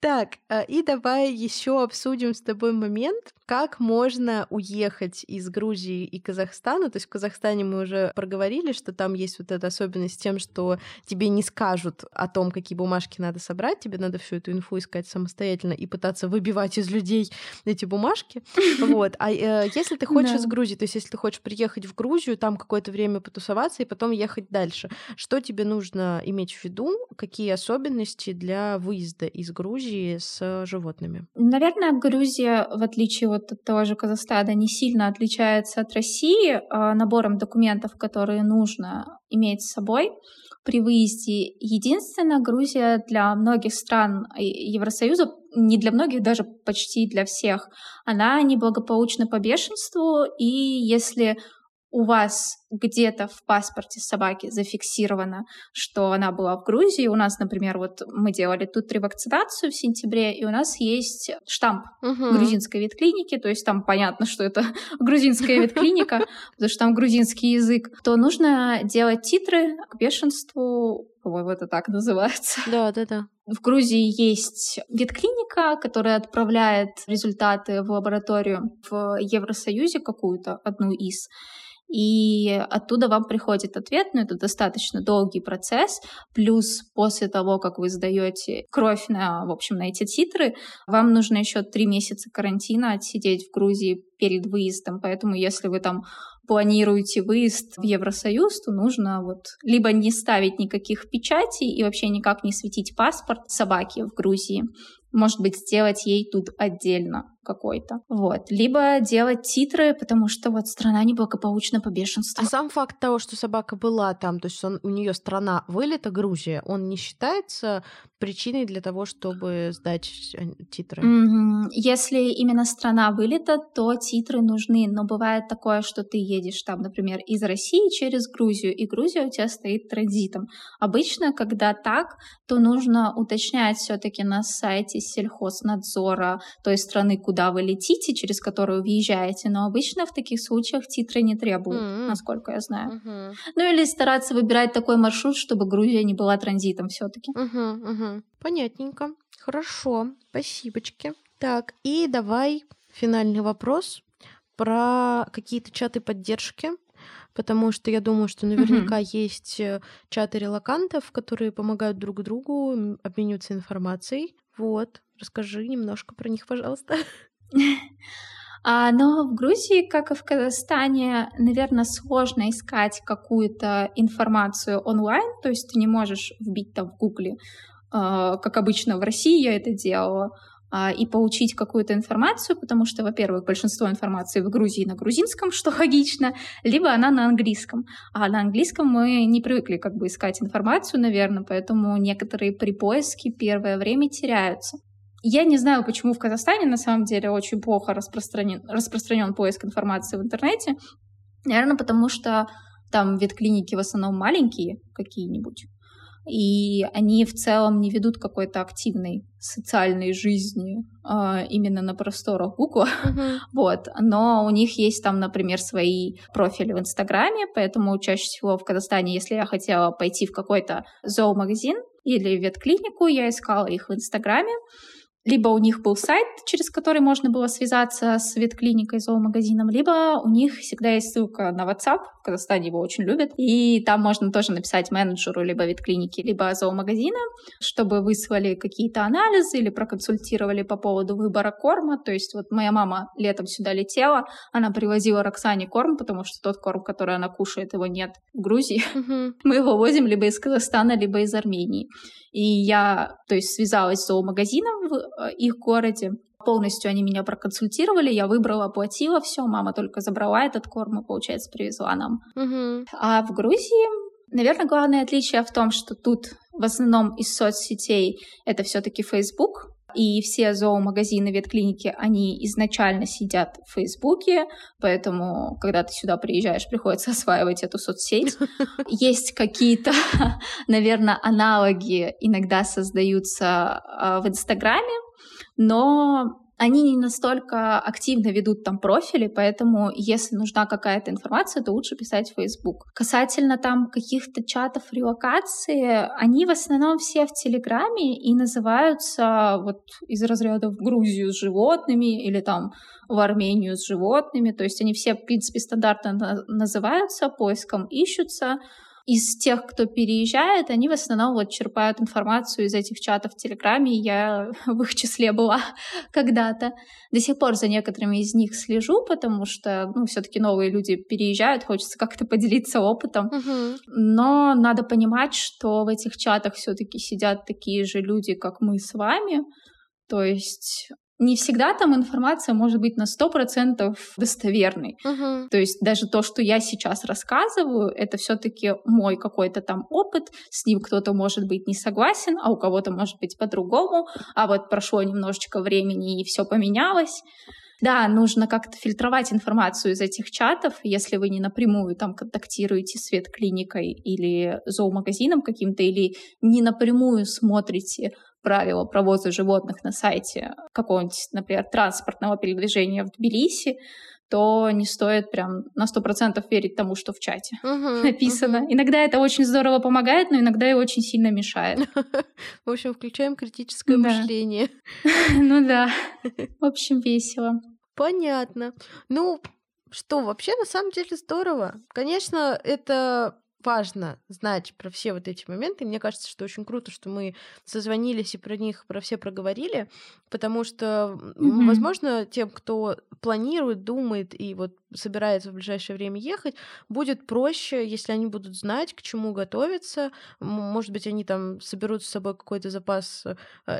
Так, и давай еще обсудим с тобой момент, как можно уехать из Грузии и Казахстана. То есть в Казахстане мы уже проговорили, что там есть вот эта особенность с тем, что тебе не скажут о том, какие бумажки надо собрать, тебе надо всю эту инфу искать самостоятельно и пытаться выбивать из людей эти бумажки. Вот. А если ты хочешь из Грузии, то есть если ты хочешь приехать в Грузию, там какое-то время потусоваться и потом ехать дальше, что тебе нужно иметь в виду, какие особенности для выезда из Грузии с животными? Наверное, Грузия, в отличие от того же Казахстана, не сильно отличается от России набором документов, которые нужно иметь с собой при выезде. Единственное, Грузия для многих стран Евросоюза, не для многих, даже почти для всех, она неблагополучна по бешенству, и если у вас где-то в паспорте собаки зафиксировано, что она была в Грузии. У нас, например, вот мы делали тут ревакцинацию в сентябре, и у нас есть штамп грузинской ветклиники, то есть там понятно, что это грузинская ветклиника, потому что там грузинский язык. То нужно делать титры к бешенству, по-моему, это так называется. Да. В Грузии есть ветклиника, которая отправляет результаты в лабораторию в Евросоюзе какую-то, одну из, и оттуда вам приходит ответ, но это достаточно долгий процесс, плюс после того, как вы сдаете кровь на эти титры, вам нужно еще 3 месяца карантина отсидеть в Грузии перед выездом, поэтому если вы там планируете выезд в Евросоюз, то нужно либо не ставить никаких печатей и вообще никак не светить паспорт собаки в Грузии, может быть, сделать ей тут отдельно какой-то. Вот. Либо делать титры, потому что вот страна неблагополучна по бешенству. А сам факт того, что собака была там, то есть у нее страна вылета, Грузия, он не считается причиной для того, чтобы сдать титры? Mm-hmm. Если именно страна вылета, то титры нужны. Но бывает такое, что ты едешь там, например, из России через Грузию, и Грузия у тебя стоит транзитом. Обычно, когда так, то нужно уточнять все-таки на сайте сельхознадзора той страны, куда вы летите, через которую въезжаете, но обычно в таких случаях титры не требуют, насколько я знаю. Ну или стараться выбирать такой маршрут, чтобы Грузия не была транзитом все-таки. Понятненько. Хорошо. Спасибочки. Так, и давай финальный вопрос про какие-то чаты поддержки. Потому что я думаю, что наверняка есть чаты релокантов, которые помогают друг другу, обмениваться информацией. Вот, расскажи немножко про них, пожалуйста. Но в Грузии, как и в Казахстане, наверное, сложно искать какую-то информацию онлайн, то есть ты не можешь вбить там в Гугле, как обычно в России я это делала, и получить какую-то информацию, потому что, во-первых, большинство информации в Грузии на грузинском, что логично, либо она на английском. А на английском мы не привыкли как бы искать информацию, наверное, поэтому некоторые при поиске первое время теряются. Я не знаю, почему в Казахстане на самом деле очень плохо распространен поиск информации в интернете. Наверное, потому что там ветклиники в основном маленькие какие-нибудь, и они в целом не ведут какой-то активной социальной жизни именно на просторах Гугла, вот. Но у них есть там, например, свои профили в Инстаграме, поэтому чаще всего в Казахстане, если я хотела пойти в какой-то зоомагазин или ветклинику, я искала их в Инстаграме, либо у них был сайт, через который можно было связаться с ветклиникой, зоомагазином, либо у них всегда есть ссылка на WhatsApp, в Казахстане его очень любят, и там можно тоже написать менеджеру либо ветклиники, либо зоомагазина, чтобы выслали какие-то анализы или проконсультировали по поводу выбора корма. То есть вот моя мама летом сюда летела, она привозила Роксане корм, потому что тот корм, который она кушает, его нет в Грузии. Мы его возим либо из Казахстана, либо из Армении. И я, то есть, связалась с зоомагазином в их городе. Полностью они меня проконсультировали, я выбрала, оплатила, все, мама только забрала этот корм и, получается, привезла нам. А в Грузии, наверное, главное отличие в том, что тут в основном из соцсетей это все-таки Facebook, и все зоомагазины, ветклиники, они изначально сидят в Фейсбуке, поэтому, когда ты сюда приезжаешь, приходится осваивать эту соцсеть. Есть какие-то, наверное, аналоги иногда создаются в Инстаграме, но они не настолько активно ведут там профили, поэтому если нужна какая-то информация, то лучше писать в Facebook. Касательно там каких-то чатов релокации, они в основном все в Телеграме и называются вот из разряда в Грузию с животными или там в Армению с животными, то есть они все, в принципе, стандартно называются, поиском ищутся. Из тех, кто переезжает, они в основном вот черпают информацию из этих чатов в Телеграме. Я в их числе была когда-то. До сих пор за некоторыми из них слежу, потому что, ну, все-таки новые люди переезжают, хочется как-то поделиться опытом. Но надо понимать, что в этих чатах все-таки сидят такие же люди, как мы с вами. То есть не всегда там информация может быть на 100% достоверной. То есть даже то, что я сейчас рассказываю, это все-таки мой какой-то там опыт, с ним кто-то может быть не согласен, а у кого-то может быть по-другому, а вот прошло немножечко времени и все поменялось. Да, нужно как-то фильтровать информацию из этих чатов, если вы не напрямую там контактируете с ветклиникой или зоомагазином каким-то, или не напрямую смотрите правила провоза животных на сайте какого-нибудь, например, транспортного передвижения в Тбилиси, то не стоит прям на 100% верить тому, что в чате написано. Иногда это очень здорово помогает, но иногда и очень сильно мешает. В общем, включаем критическое мышление. Ну да, в общем, весело. Понятно. Ну, что, вообще, на самом деле здорово. Конечно, это важно знать про все вот эти моменты. Мне кажется, что очень круто, что мы созвонились и про них, про все проговорили, потому что, возможно, тем, кто планирует, думает и вот собирается в ближайшее время ехать, будет проще, если они будут знать, к чему готовиться. Может быть, они там соберут с собой какой-то запас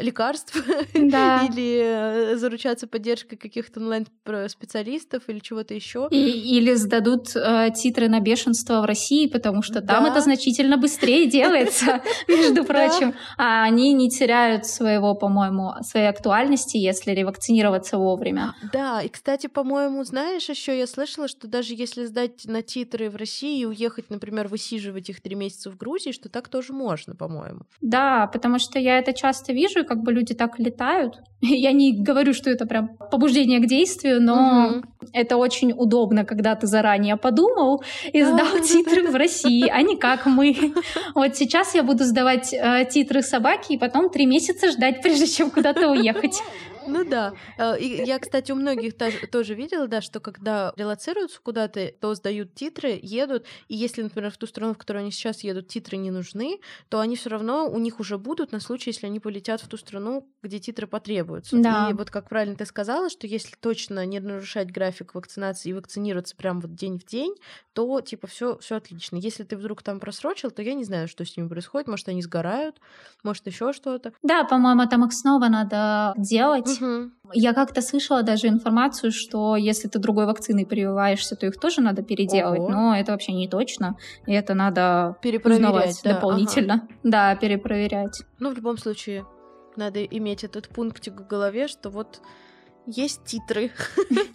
лекарств или заручатся поддержкой каких-то онлайн-специалистов или чего-то еще. Или сдадут титры на бешенство в России, потому что там это значительно быстрее делается, между прочим. А они не теряют своей актуальности, если ревакцинироваться вовремя. Да, и, кстати, по-моему, знаешь, еще я слышала, что даже если сдать на титры в России и уехать, например, высиживать их 3 месяца в Грузии, что так тоже можно, по-моему. Да, потому что я это часто вижу, и как бы люди так летают. Я не говорю, что это прям побуждение к действию, но это очень удобно, когда ты заранее подумал и сдал титры в России, а не как мы. Вот сейчас я буду сдавать титры собаки и потом 3 месяца ждать, прежде чем куда-то уехать. Ну да. И я, кстати, у многих тоже видела, да, что когда релоцируются куда-то, то сдают титры, едут, и если, например, в ту страну, в которую они сейчас едут, титры не нужны, то они все равно у них уже будут на случай, если они полетят в ту страну, где титры потребуются. Да. И вот, как правильно ты сказала, что если точно не нарушать график вакцинации и вакцинироваться прям вот день в день, то типа все отлично. Если ты вдруг там просрочил, то я не знаю, что с ними происходит. Может, они сгорают, может, еще что-то. Да, по-моему, там их снова надо делать. Я как-то слышала даже информацию, что если ты другой вакциной прививаешься, то их тоже надо переделать. Ого. Но это вообще не точно. И это надо узнавать дополнительно. Да, перепроверять. Ну, в любом случае, надо иметь этот пунктик в голове, что вот есть титры,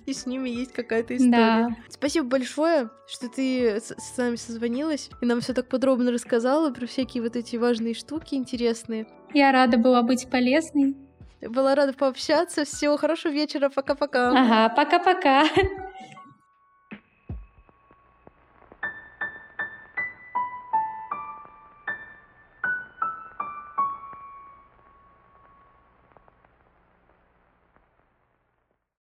и с ними есть какая-то история. Да. Спасибо большое, что ты с нами созвонилась и нам все так подробно рассказала про всякие вот эти важные штуки интересные. Я рада была быть полезной. Была рада пообщаться. Всего хорошего вечера. Пока-пока. Ага, пока-пока.